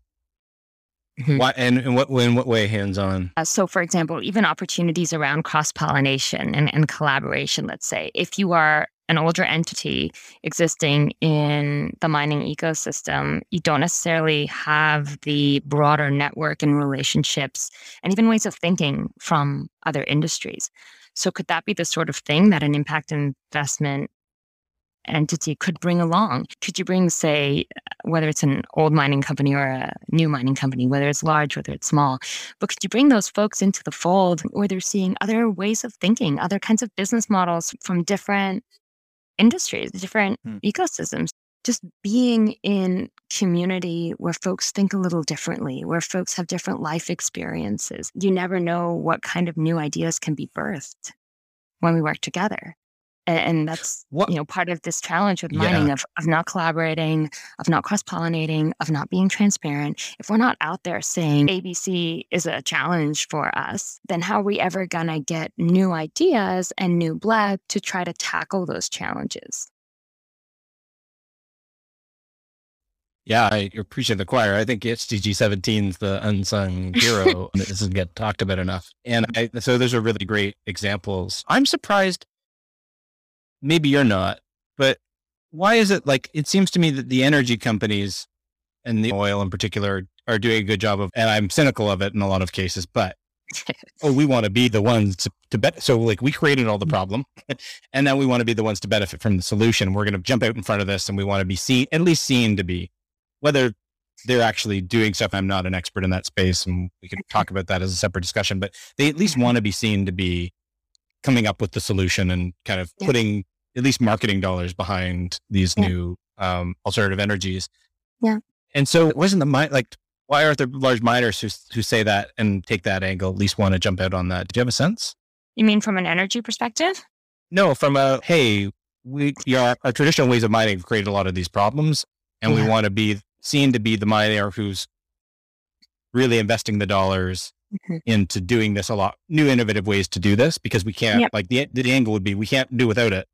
Why, and in what way hands-on? So for example, even opportunities around cross-pollination and collaboration, let's say, if you are an older entity existing in the mining ecosystem, you don't necessarily have the broader network and relationships and even ways of thinking from other industries. So could that be the sort of thing that an impact investment entity could bring along? Could you bring, say, whether it's an old mining company or a new mining company, whether it's large, whether it's small, but could you bring those folks into the fold where they're seeing other ways of thinking, other kinds of business models from different industries, different ecosystems? Just being in community where folks think a little differently, where folks have different life experiences. You never know what kind of new ideas can be birthed when we work together. And that's part of this challenge with mining of not collaborating, of not cross-pollinating, of not being transparent. If we're not out there saying ABC is a challenge for us, then how are we ever going to get new ideas and new blood to try to tackle those challenges? Yeah, you're preaching the choir. I think SDG 17 is the unsung hero. This doesn't get talked about enough. And so those are really great examples. I'm surprised. Maybe you're not, but why is it like, it seems to me that the energy companies and the oil in particular are doing a good job of, and I'm cynical of it in a lot of cases, but, we want to be the ones to bet. So like we created all the problem and now we want to be the ones to benefit from the solution. We're going to jump out in front of this and we want to be seen, at least seen to be, whether they're actually doing stuff. I'm not an expert in that space and we can talk about that as a separate discussion, but they at least want to be seen to be coming up with the solution and kind of putting at least marketing dollars behind these new alternative energies. Yeah. And so wasn't the why aren't there large miners who say that and take that angle, at least want to jump out on that? Do you have a sense? You mean from an energy perspective? No, from a, hey, our traditional ways of mining have created a lot of these problems and we want to be seen to be the miner who's really investing the dollars into doing this, a lot new innovative ways to do this, because we can't like the angle would be, we can't do without it.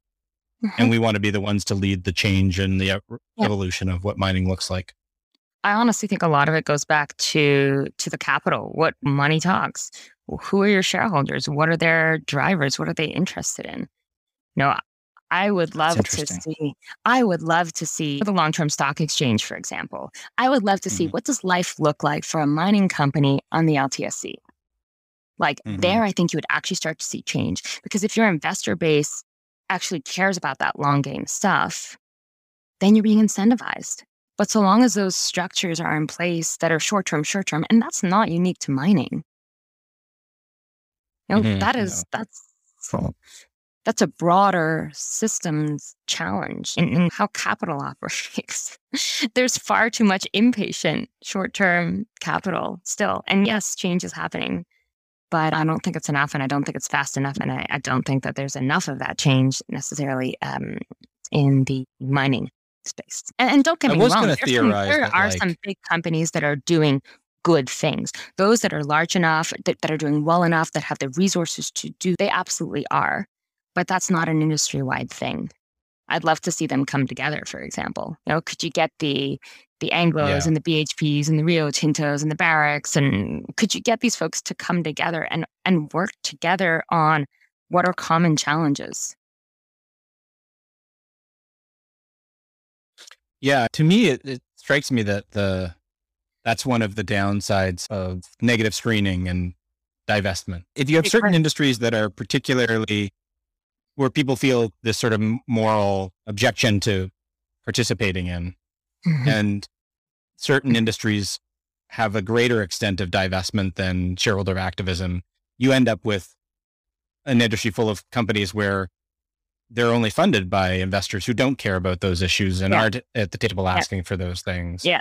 And we want to be the ones to lead the change and the evolution of what mining looks like. I honestly think a lot of it goes back to the capital. What money talks, who are your shareholders? What are their drivers? What are they interested in? No, I would love to see the long-term stock exchange, for example. I would love to see what does life look like for a mining company on the LTSE? Like there, I think you would actually start to see change, because if your investor base actually cares about that long game stuff, then you're being incentivized. But so long as those structures are in place that are short-term, and that's not unique to mining. You know, That's a broader systems challenge in how capital operates. There's far too much impatient short-term capital still. And yes, change is happening, but I don't think it's enough and I don't think it's fast enough. And I don't think that there's enough of that change necessarily in the mining space. And don't get me wrong, there are some big companies that are doing good things. Those that are large enough, that are doing well enough, that have the resources to do, they absolutely are. But that's not an industry-wide thing. I'd love to see them come together, for example. You know, could you get the Anglos and the BHPs and the Rio Tintos and the Barracks? And could you get these folks to come together and work together on what are common challenges? Yeah, to me, it strikes me that that's one of the downsides of negative screening and divestment. If you have certain industries that are particularly where people feel this sort of moral objection to participating in, Mm-hmm. And certain industries have a greater extent of divestment than shareholder activism. You end up with an industry full of companies where they're only funded by investors who don't care about those issues and aren't at the table asking for those things. Yeah.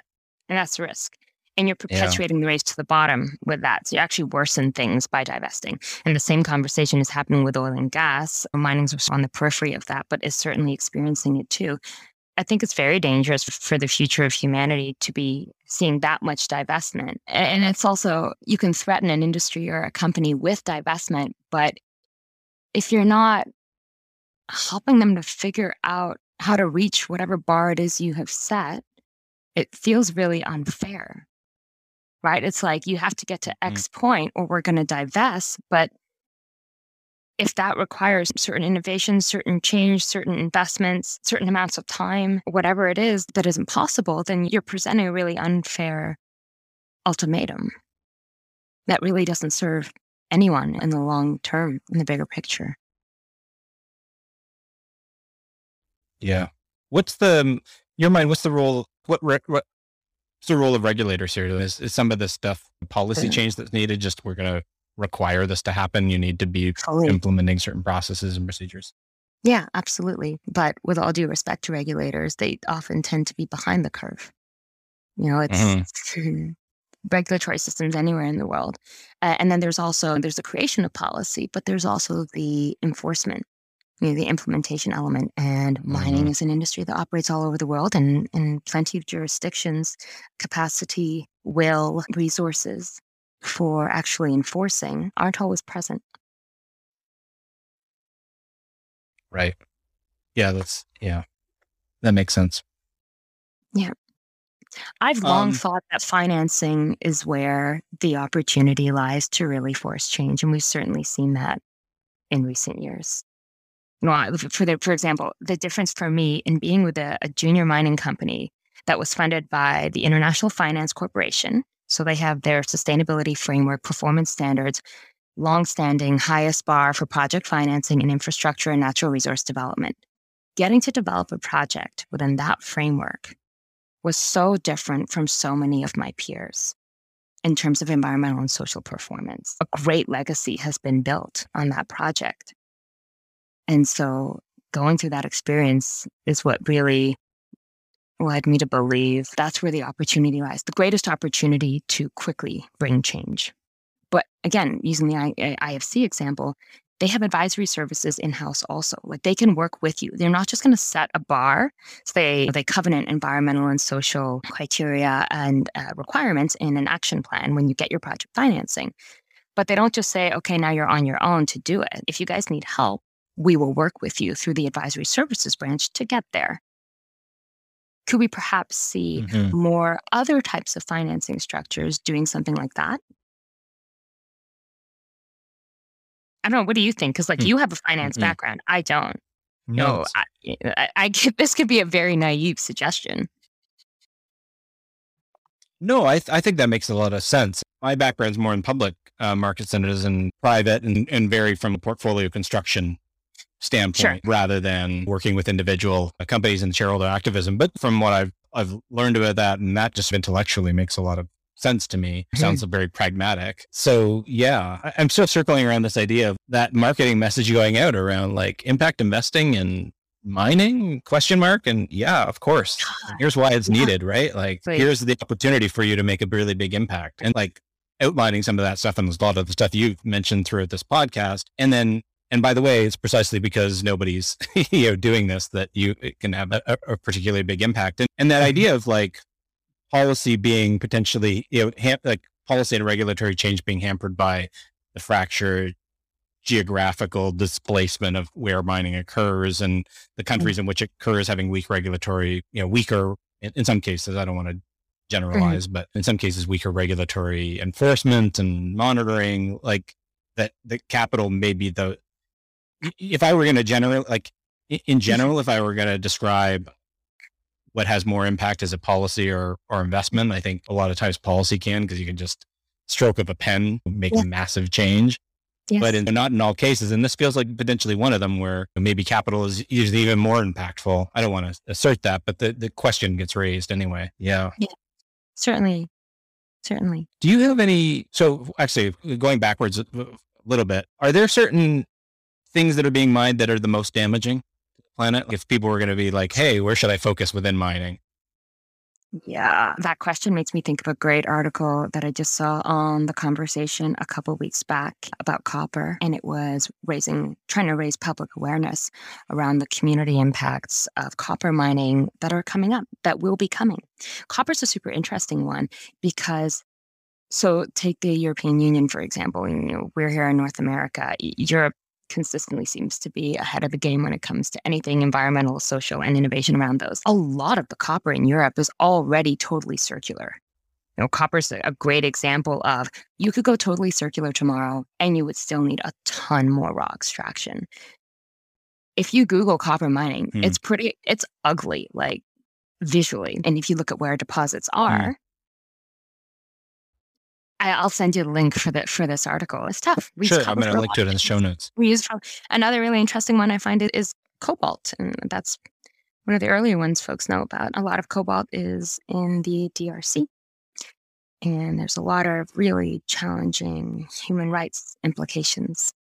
And that's the risk. And you're perpetuating the race to the bottom with that. So you actually worsen things by divesting. And the same conversation is happening with oil and gas. Mining's on the periphery of that, but is certainly experiencing it too. I think it's very dangerous for the future of humanity to be seeing that much divestment. And it's also, you can threaten an industry or a company with divestment, but if you're not helping them to figure out how to reach whatever bar it is you have set, it feels really unfair, right? It's like you have to get to X point or we're going to divest. But if that requires certain innovations, certain change, certain investments, certain amounts of time, whatever it is that is impossible, then you're presenting a really unfair ultimatum that really doesn't serve anyone in the long term, in the bigger picture. Yeah. What's the role of regulators here? Is some of this stuff policy change that's needed? Just we're going to require this to happen. You need to be implementing certain processes and procedures. Yeah, absolutely. But with all due respect to regulators, they often tend to be behind the curve. You know, it's regulatory systems anywhere in the world. And then there's the creation of policy, but there's also the enforcement. You know, the implementation element, and mining is an industry that operates all over the world and in plenty of jurisdictions, capacity, will, resources for actually enforcing aren't always present. Right. Yeah, that makes sense. Yeah. I've long thought that financing is where the opportunity lies to really force change. And we've certainly seen that in recent years. No, for example, the difference for me in being with a junior mining company that was funded by the International Finance Corporation. So they have their sustainability framework, performance standards, longstanding highest bar for project financing in infrastructure and natural resource development. Getting to develop a project within that framework was so different from so many of my peers in terms of environmental and social performance. A great legacy has been built on that project. And so going through that experience is what really led me to believe that's where the opportunity lies, the greatest opportunity to quickly bring change. But again, using the IFC example, they have advisory services in-house also. Like they can work with you. They're not just going to set a bar. So they covenant environmental and social criteria and requirements in an action plan when you get your project financing. But they don't just say, okay, now you're on your own to do it. If you guys need help, we will work with you through the advisory services branch to get there. Could we perhaps see more other types of financing structures doing something like that? I don't know. What do you think? Because you have a finance background. I don't. No. This could be a very naive suggestion. No, I think that makes a lot of sense. My background's more in public markets than it is in private and vary from a portfolio construction standpoint rather than working with individual companies and shareholder activism. But from what I've learned about that, and that just intellectually makes a lot of sense to me. Sounds very pragmatic. So yeah, I'm still circling around this idea of that marketing message going out around impact investing and mining ? And yeah, of course, here's why it's needed, right? Here's the opportunity for you to make a really big impact, and outlining some of that stuff and a lot of the stuff you've mentioned throughout this podcast. And by the way, it's precisely because nobody's doing this that you can have a particularly big impact. And that idea of policy being potentially, policy and regulatory change being hampered by the fractured geographical displacement of where mining occurs and the countries in which it occurs having weak regulatory, weaker in some cases, I don't want to generalize, but in some cases, weaker regulatory enforcement and monitoring, that the capital may be the, if I were going to describe what has more impact as a policy or investment, I think a lot of times policy because you can just stroke of a pen, make massive change. Yes. But not in all cases. And this feels like potentially one of them where maybe capital is usually even more impactful. I don't want to assert that, but the question gets raised anyway. Yeah. Certainly. Do you have any, so actually going backwards a little bit, are there certain things that are being mined that are the most damaging to the planet? Like if people were going to be like, hey, where should I focus within mining? Yeah, that question makes me think of a great article that I just saw on The Conversation a couple of weeks back about copper. And it was trying to raise public awareness around the community impacts of copper mining that are coming up, that will be coming. Copper's a super interesting one because, so take the European Union, for example. We're here in North America. Europe consistently seems to be ahead of the game when it comes to anything environmental, social, and innovation around those. A lot of the copper in Europe is already totally circular. Copper's a great example of you could go totally circular tomorrow and you would still need a ton more raw extraction. If you Google copper mining, it's ugly, like visually. And if you look at where deposits are, I'll send you the link for this article. It's tough. I'm going to link to it in the show notes. Another really interesting one I find it is cobalt. And that's one of the earlier ones folks know about. A lot of cobalt is in the DRC. And there's a lot of really challenging human rights implications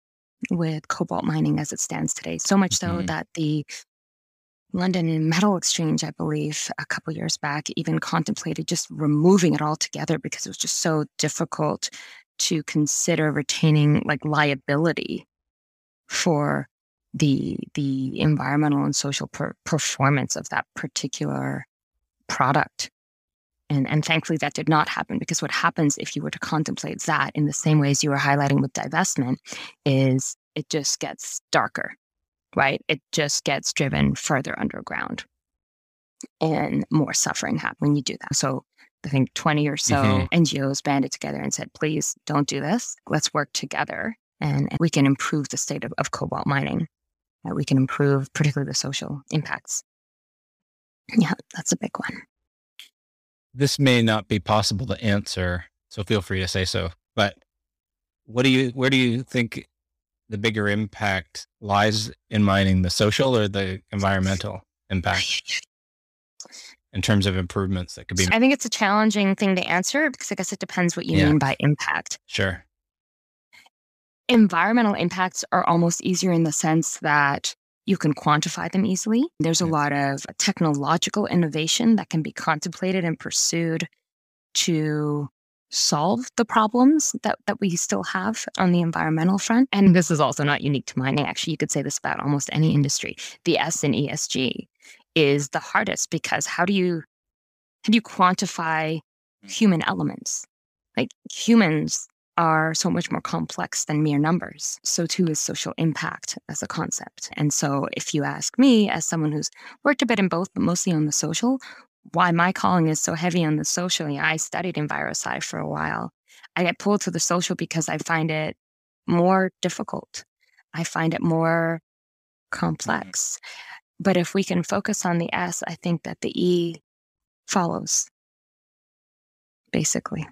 with cobalt mining as it stands today. So much so that the London Metal Exchange, I believe, a couple years back, even contemplated just removing it altogether because it was just so difficult to consider retaining like liability for the environmental and social performance of that particular product. And thankfully that did not happen, because what happens if you were to contemplate that in the same ways you were highlighting with divestment is it just gets darker. Right? It just gets driven further underground and more suffering happens when you do that. So I think 20 or so NGOs banded together and said, please don't do this. Let's work together and we can improve the state of cobalt mining. We can improve particularly the social impacts. Yeah, that's a big one. This may not be possible to answer, so feel free to say so, but where do you think the bigger impact lies in mining, the social or the environmental impact in terms of improvements that could be made? I think it's a challenging thing to answer because I guess it depends what you mean by impact. Sure. Environmental impacts are almost easier in the sense that you can quantify them easily. There's a lot of technological innovation that can be contemplated and pursued to solve the problems that we still have on the environmental front. And this is also not unique to mining. Actually, you could say this about almost any industry. The S in ESG is the hardest because how do you quantify human elements? Like humans are so much more complex than mere numbers. So too is social impact as a concept. And so if you ask me as someone who's worked a bit in both, but mostly on the social, why my calling is so heavy on the social. I studied EnviroSci for a while. I get pulled to the social because I find it more difficult. I find it more complex. But if we can focus on the S, I think that the E follows, basically.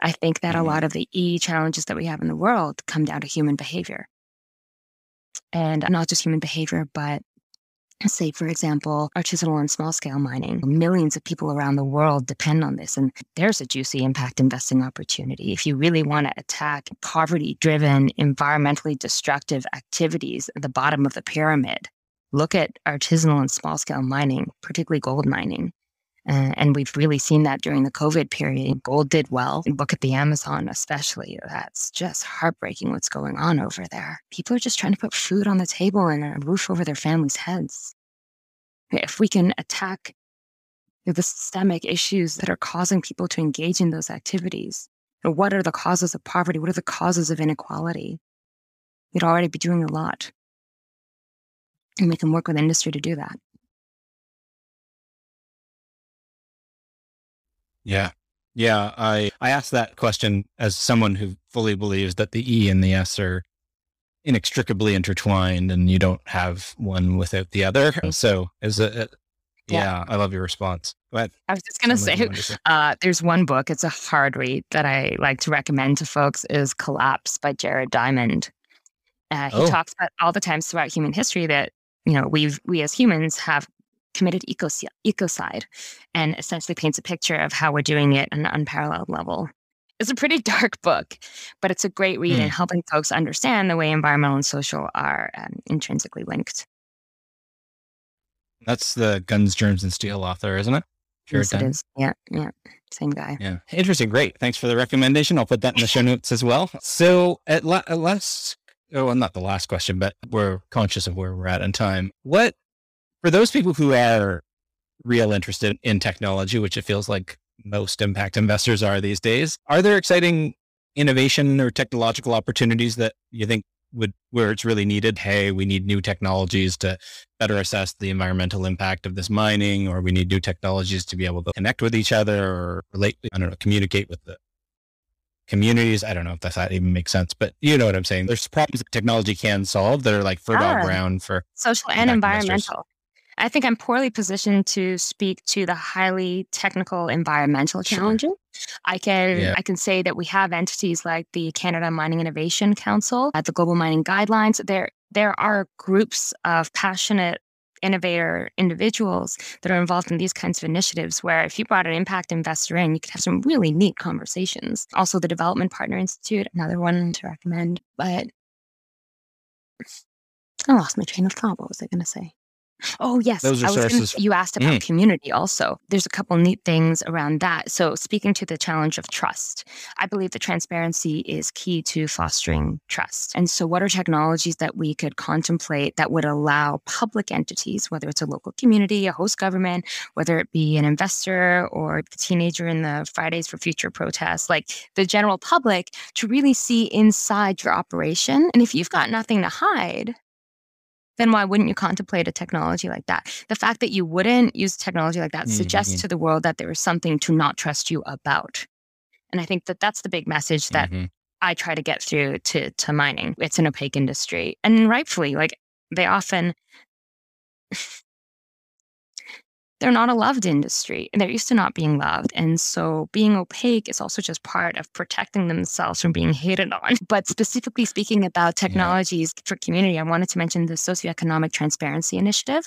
I think that a lot of the E challenges that we have in the world come down to human behavior. And not just human behavior, but say, for example, artisanal and small-scale mining. Millions of people around the world depend on this, and there's a juicy impact investing opportunity. If you really want to attack poverty-driven, environmentally destructive activities at the bottom of the pyramid, look at artisanal and small-scale mining, particularly gold mining. And we've really seen that during the COVID period. Gold did well. Look at the Amazon especially. That's just heartbreaking what's going on over there. People are just trying to put food on the table and a roof over their families' heads. If we can attack the systemic issues that are causing people to engage in those activities, what are the causes of poverty? What are the causes of inequality? We'd already be doing a lot. And we can work with industry to do that. Yeah. I asked that question as someone who fully believes that the E and the S are inextricably intertwined and you don't have one without the other. So as Yeah, I love your response. Go ahead. I was just going to say, there's one book, it's a hard read that I like to recommend to folks is Collapse by Jared Diamond. He talks about all the times throughout human history that, you know, we as humans have committed ecocide and essentially paints a picture of how we're doing it on an unparalleled level. It's a pretty dark book, but it's a great read in helping folks understand the way environmental and social are intrinsically linked. That's the Guns, Germs, and Steel author, isn't it? Sure, yes, it is. Yeah, yeah. Same guy. Yeah. Interesting. Great. Thanks for the recommendation. I'll put that in the show notes as well. So not the last question, but we're conscious of where we're at in time. What, for those people who are real interested in technology, which it feels like most impact investors are these days, are there exciting innovation or technological opportunities that you think where it's really needed? Hey, we need new technologies to better assess the environmental impact of this mining, or we need new technologies to be able to connect with each other or communicate with the communities. I don't know if that even makes sense, but you know what I'm saying? There's problems that technology can solve that are like fertile ground for social and environmental. Investors. I think I'm poorly positioned to speak to the highly technical environmental challenges. I can say that we have entities like the Canada Mining Innovation Council at the Global Mining Guidelines. There are groups of passionate innovator individuals that are involved in these kinds of initiatives where if you brought an impact investor in, you could have some really neat conversations. Also, the Development Partner Institute, another one to recommend. But I lost my train of thought. What was I going to say? Oh, yes. Those are sources. You asked about community also. There's a couple neat things around that. So speaking to the challenge of trust, I believe that transparency is key to fostering trust. And so what are technologies that we could contemplate that would allow public entities, whether it's a local community, a host government, whether it be an investor or the teenager in the Fridays for Future protests, like the general public, to really see inside your operation? And if you've got nothing to hide, then why wouldn't you contemplate a technology like that? The fact that you wouldn't use technology like that suggests to the world that there is something to not trust you about. And I think that that's the big message that I try to get through to mining. It's an opaque industry. And rightfully, like they often, they're not a loved industry and they're used to not being loved. And so being opaque is also just part of protecting themselves from being hated on. But specifically speaking about technologies for community, I wanted to mention the Socioeconomic Transparency Initiative.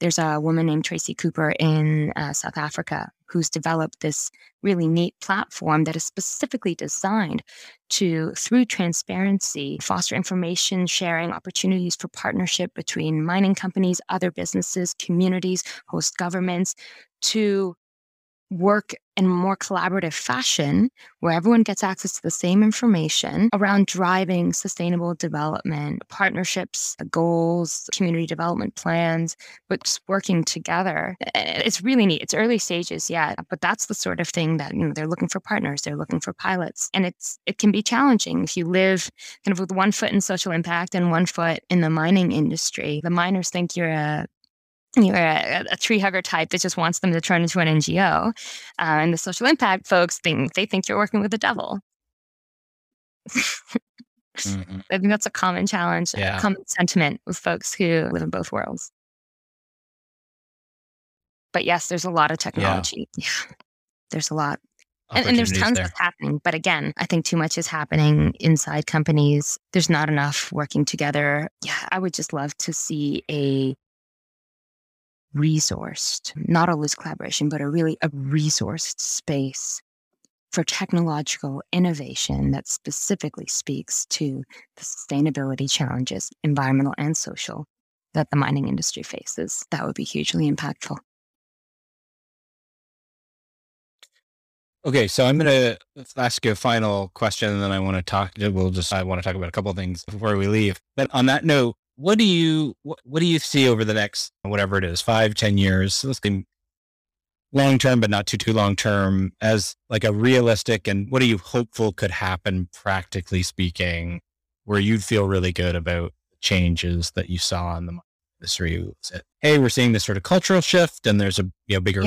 There's a woman named Tracy Cooper in South Africa who's developed this really neat platform that is specifically designed to, through transparency, foster information sharing opportunities for partnership between mining companies, other businesses, communities, host governments, to work in a more collaborative fashion where everyone gets access to the same information around driving sustainable development, partnerships, goals, community development plans, but just working together. It's really neat. It's early stages yet, but that's the sort of thing that, you know, they're looking for partners, they're looking for pilots. And it can be challenging if you live kind of with one foot in social impact and one foot in the mining industry. The miners think you're a tree hugger type that just wants them to turn into an NGO. And the social impact folks think you're working with the devil. I think that's a common challenge, a common sentiment with folks who live in both worlds. But yes, there's a lot of technology. Yeah. There's a lot. And there's tons of happening. But again, I think too much is happening inside companies. There's not enough working together. Yeah, I would just love to see a resourced, not a loose collaboration, but a resourced space for technological innovation that specifically speaks to the sustainability challenges, environmental and social, that the mining industry faces. That would be hugely impactful. Okay, so I'm going to ask you a final question, and then I want to talk about a couple of things before we leave. But on that note, What do you see over the next, whatever it is, 5-10 years, so let's think long-term, but not too long-term, as like a realistic, and what are you hopeful could happen, practically speaking, where you'd feel really good about changes that you saw in the industry? Was it, hey, we're seeing this sort of cultural shift and there's a bigger,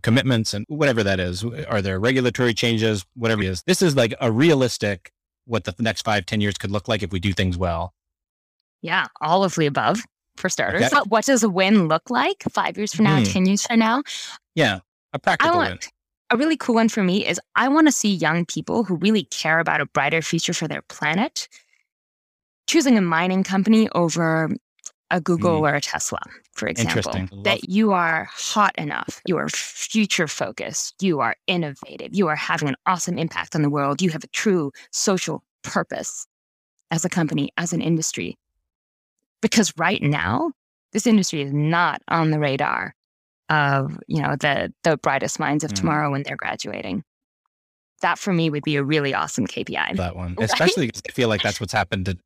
commitments and whatever that is. Are there regulatory changes? Whatever it is. This is like a realistic, what the next 5-10 years could look like if we do things well. Yeah, all of the above. for starters. Okay. What does a win look like 5 years from now, 10 years from now? Yeah, a practical win. A really cool one for me is I want to see young people who really care about a brighter future for their planet choosing a mining company over a Google or a Tesla, for example. That you are hot enough, you are future focused, you are innovative, you are having an awesome impact on the world, you have a true social purpose as a company, as an industry. Because right now, this industry is not on the radar of, you know, the brightest minds of tomorrow when they're graduating. That for me would be a really awesome KPI. That one, right? Especially because I feel like that's what's happened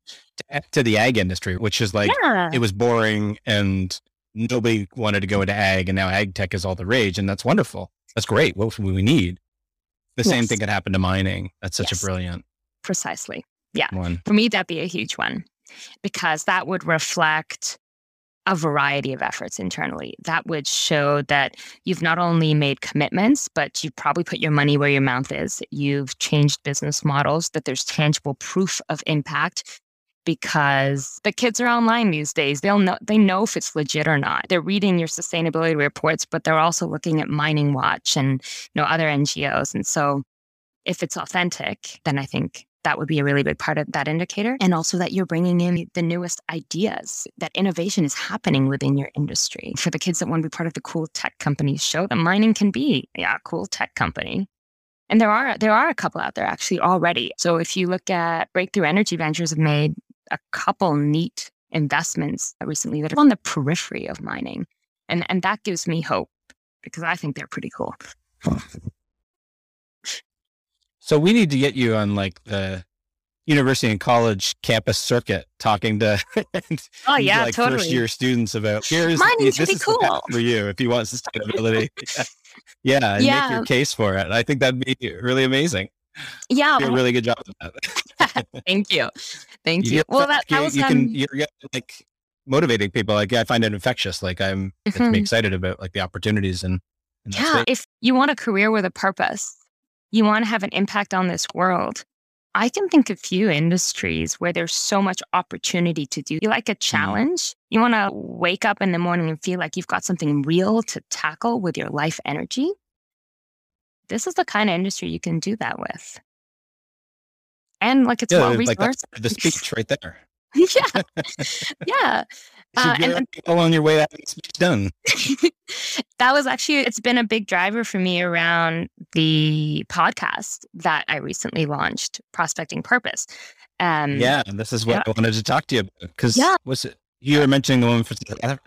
to the ag industry, which is like, it was boring and nobody wanted to go into ag, and now ag tech is all the rage, and that's wonderful. That's great. What we need. The same thing could happen to mining. That's such a brilliant. Precisely. Yeah. One. For me, that'd be a huge one, because that would reflect a variety of efforts internally. That would show that you've not only made commitments, but you've probably put your money where your mouth is. You've changed business models, that there's tangible proof of impact, because the kids are online these days. They know if it's legit or not. They're reading your sustainability reports, but they're also looking at Mining Watch and, you know, other NGOs. And so if it's authentic, then I think that would be a really big part of that indicator. And also that you're bringing in the newest ideas, that innovation is happening within your industry. For the kids that want to be part of the cool tech companies, show that mining can be a cool tech company. And there are a couple out there actually already. So if you look at Breakthrough Energy Ventures, have made a couple neat investments recently that are on the periphery of mining. And that gives me hope, because I think they're pretty cool. So we need to get you on like the university and college campus circuit, talking to first year students about this is the path for you if you want sustainability. And make your case for it. I think that'd be really amazing. Yeah, you do a really good job of that. Thank you. Well, you're like motivating people. Like I find it infectious. Like I'm excited about like the opportunities and yeah. If you want a career with a purpose, you want to have an impact on this world, I can think of few industries where there's so much opportunity to do. You like a challenge. You want to wake up in the morning and feel like you've got something real to tackle with your life energy. This is the kind of industry you can do that with. And like it's well resourced. Like the speech right there. And people on your way out, it's done. That was actually, it's been a big driver for me around the podcast that I recently launched, Prospecting Purpose. And this is what I wanted to talk to you about, because you were mentioning the woman from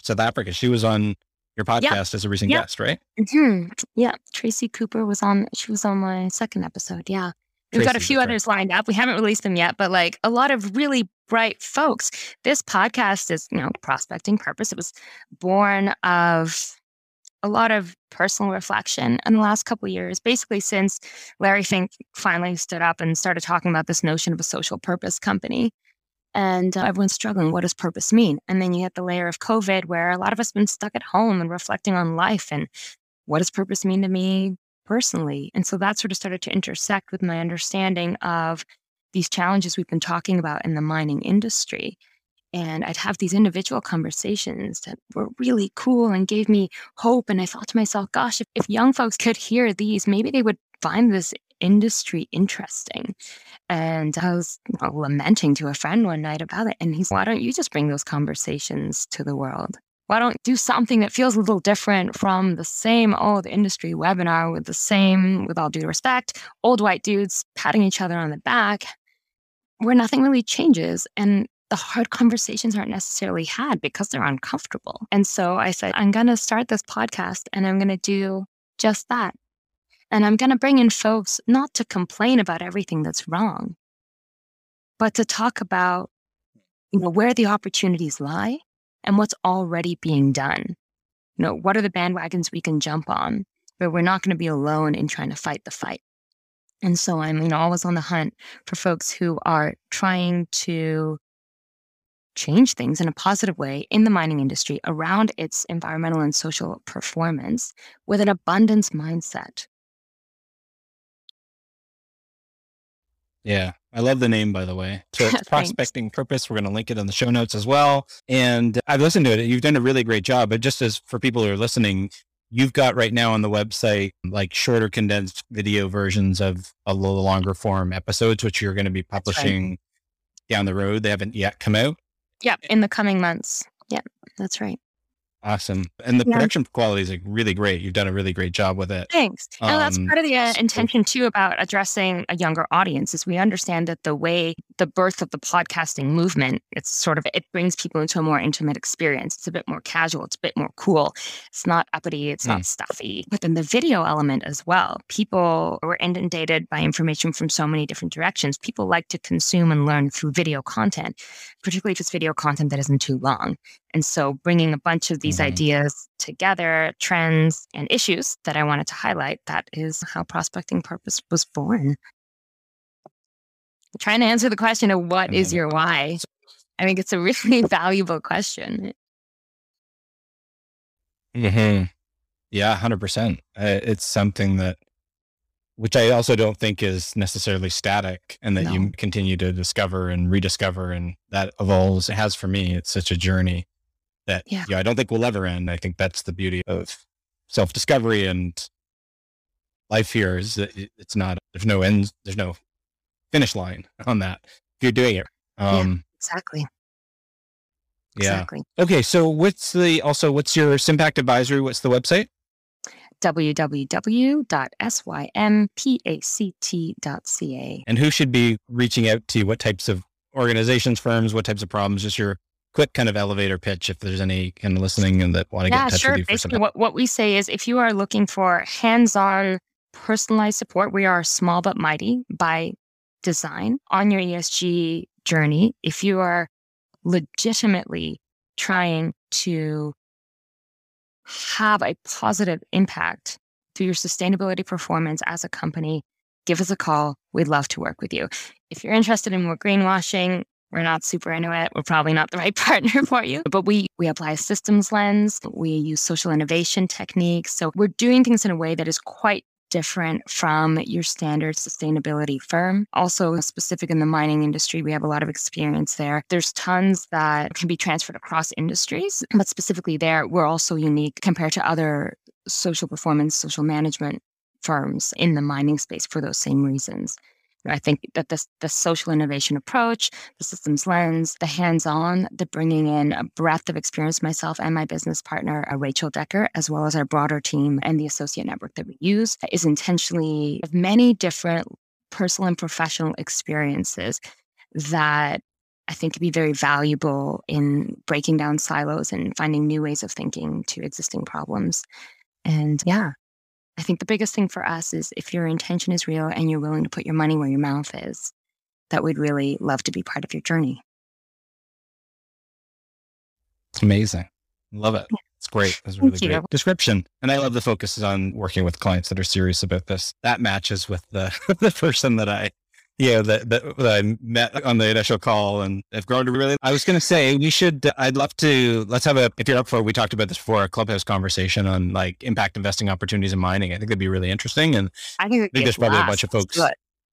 South Africa. She was on your podcast as a recent guest, right? Mm-hmm. Yeah, Tracy Cooper was on. She was on my second episode. Yeah, we've got a few others lined up. We haven't released them yet, but like a lot of really bright folks. This podcast is, you know, Prospecting Purpose. It was born of a lot of personal reflection in the last couple of years, basically since Larry Fink finally stood up and started talking about this notion of a social purpose company. And everyone's struggling. What does purpose mean? And then you get the layer of COVID, where a lot of us have been stuck at home and reflecting on life. And what does purpose mean to me personally? And so that sort of started to intersect with my understanding of these challenges we've been talking about in the mining industry. And I'd have these individual conversations that were really cool and gave me hope. And I thought to myself, gosh, if young folks could hear these, maybe they would find this industry interesting. And I was lamenting to a friend one night about it. And he said, why don't you just bring those conversations to the world? Why don't do something that feels a little different from the same old industry webinar with the same, with all due respect, old white dudes patting each other on the back, where nothing really changes and the hard conversations aren't necessarily had because they're uncomfortable. And so I said, I'm going to start this podcast and I'm going to do just that. And I'm going to bring in folks not to complain about everything that's wrong, but to talk about, you know, where the opportunities lie. And what's already being done? You know, what are the bandwagons we can jump on? But we're not going to be alone in trying to fight the fight. And so I'm, you know, always on the hunt for folks who are trying to change things in a positive way in the mining industry around its environmental and social performance with an abundance mindset. Yeah. I love the name, by the way. So it's Prospecting Purpose. We're going to link it in the show notes as well. And I've listened to it. You've done a really great job. But just as for people who are listening, you've got right now on the website, like shorter condensed video versions of a little longer form episodes, which you're going to be publishing down the road. They haven't yet come out. Yeah. In the coming months. Yeah, that's right. Awesome. And the production quality is like really great. You've done a really great job with it. Thanks. And that's part of the intention too about addressing a younger audience is we understand that the way the birth of the podcasting movement, it's sort of, it brings people into a more intimate experience. It's a bit more casual. It's a bit more cool. It's not uppity. It's not stuffy. But then the video element as well. People were inundated by information from so many different directions. People like to consume and learn through video content, particularly if it's video content that isn't too long. And so bringing a bunch of these ideas together, trends and issues that I wanted to highlight, that is how Prospecting Purpose was born. I'm trying to answer the question of what is your why? I think it's a really valuable question. Mm-hmm. Yeah, 100%. It's something that, which I also don't think is necessarily static and that you continue to discover and rediscover, and that evolves. It has for me, it's such a journey that I don't think will ever end. I think that's the beauty of self-discovery and life here is that it's not, there's no end, there's no finish line on that if you're doing it. Exactly. Okay. So what's the, also what's your Sympact Advisory? What's the website? www.sympact.ca. And who should be reaching out to you? What types of organizations, firms, what types of problems? Just your quick kind of elevator pitch if there's any kind of listening and that want to get in touch with you for something. What we say is if you are looking for hands-on personalized support, we are small but mighty by design on your ESG journey. If you are legitimately trying to have a positive impact through your sustainability performance as a company, give us a call. We'd love to work with you. If you're interested in more greenwashing, we're not super into it. We're probably not the right partner for you, but we apply a systems lens. We use social innovation techniques. So we're doing things in a way that is quite different from your standard sustainability firm. Also specific in the mining industry, we have a lot of experience there. There's tons that can be transferred across industries, but specifically there, we're also unique compared to other social performance, social management firms in the mining space for those same reasons. I think that the social innovation approach, the systems lens, the hands-on, the bringing in a breadth of experience, myself and my business partner, Rachel Decker, as well as our broader team and the associate network that we use, is intentionally of many different personal and professional experiences that I think can be very valuable in breaking down silos and finding new ways of thinking to existing problems. And I think the biggest thing for us is if your intention is real and you're willing to put your money where your mouth is, that we'd really love to be part of your journey. It's amazing. Love it. It's great. It's a really great description. And I love the focus on working with clients that are serious about this. That matches with the person that I met on the initial call and have grown to really, I was going to say let's have a, if you're up for it, we talked about this before, a Clubhouse conversation on like impact investing opportunities in mining. I think that'd be really interesting. And I think there's probably a bunch of folks.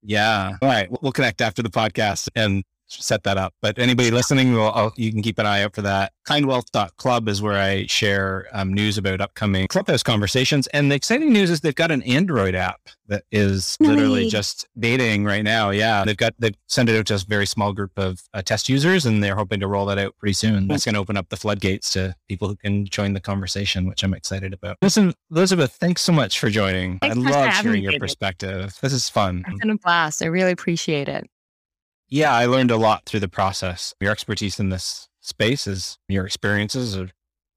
Yeah. All right. We'll connect after the podcast and set that up. But anybody listening, you can keep an eye out for that. Kindwealth.club is where I share news about upcoming Clubhouse conversations. And the exciting news is they've got an Android app that is literally just dating right now. Yeah. They've sent it out to a very small group of test users, and they're hoping to roll that out pretty soon. That's going to open up the floodgates to people who can join the conversation, which I'm excited about. Listen, Elizabeth, thanks so much for joining. Thanks I love hearing your perspective. This is fun. It's been a blast. I really appreciate it. Yeah, I learned a lot through the process. Your expertise in this space is your experiences are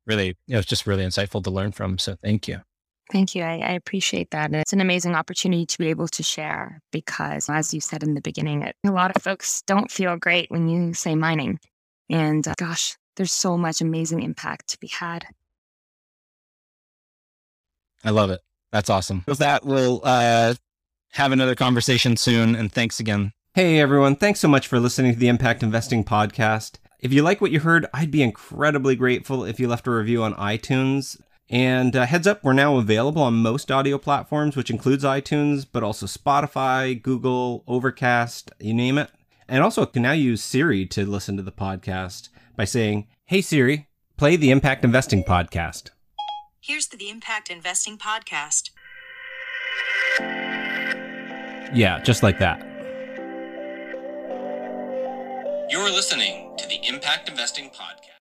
really, it's just really insightful to learn from. So thank you. Thank you. I appreciate that. And it's an amazing opportunity to be able to share because as you said in the beginning, a lot of folks don't feel great when you say mining. And gosh, there's so much amazing impact to be had. I love it. That's awesome. With that, we'll have another conversation soon. And thanks again. Hey everyone, thanks so much for listening to the Impact Investing Podcast. If you like what you heard, I'd be incredibly grateful if you left a review on iTunes. And heads up, we're now available on most audio platforms, which includes iTunes, but also Spotify, Google, Overcast, you name it. And also can now use Siri to listen to the podcast by saying, "Hey Siri, play the Impact Investing Podcast." Here's the Impact Investing Podcast. Yeah, just like that. You're listening to the Impact Investing Podcast.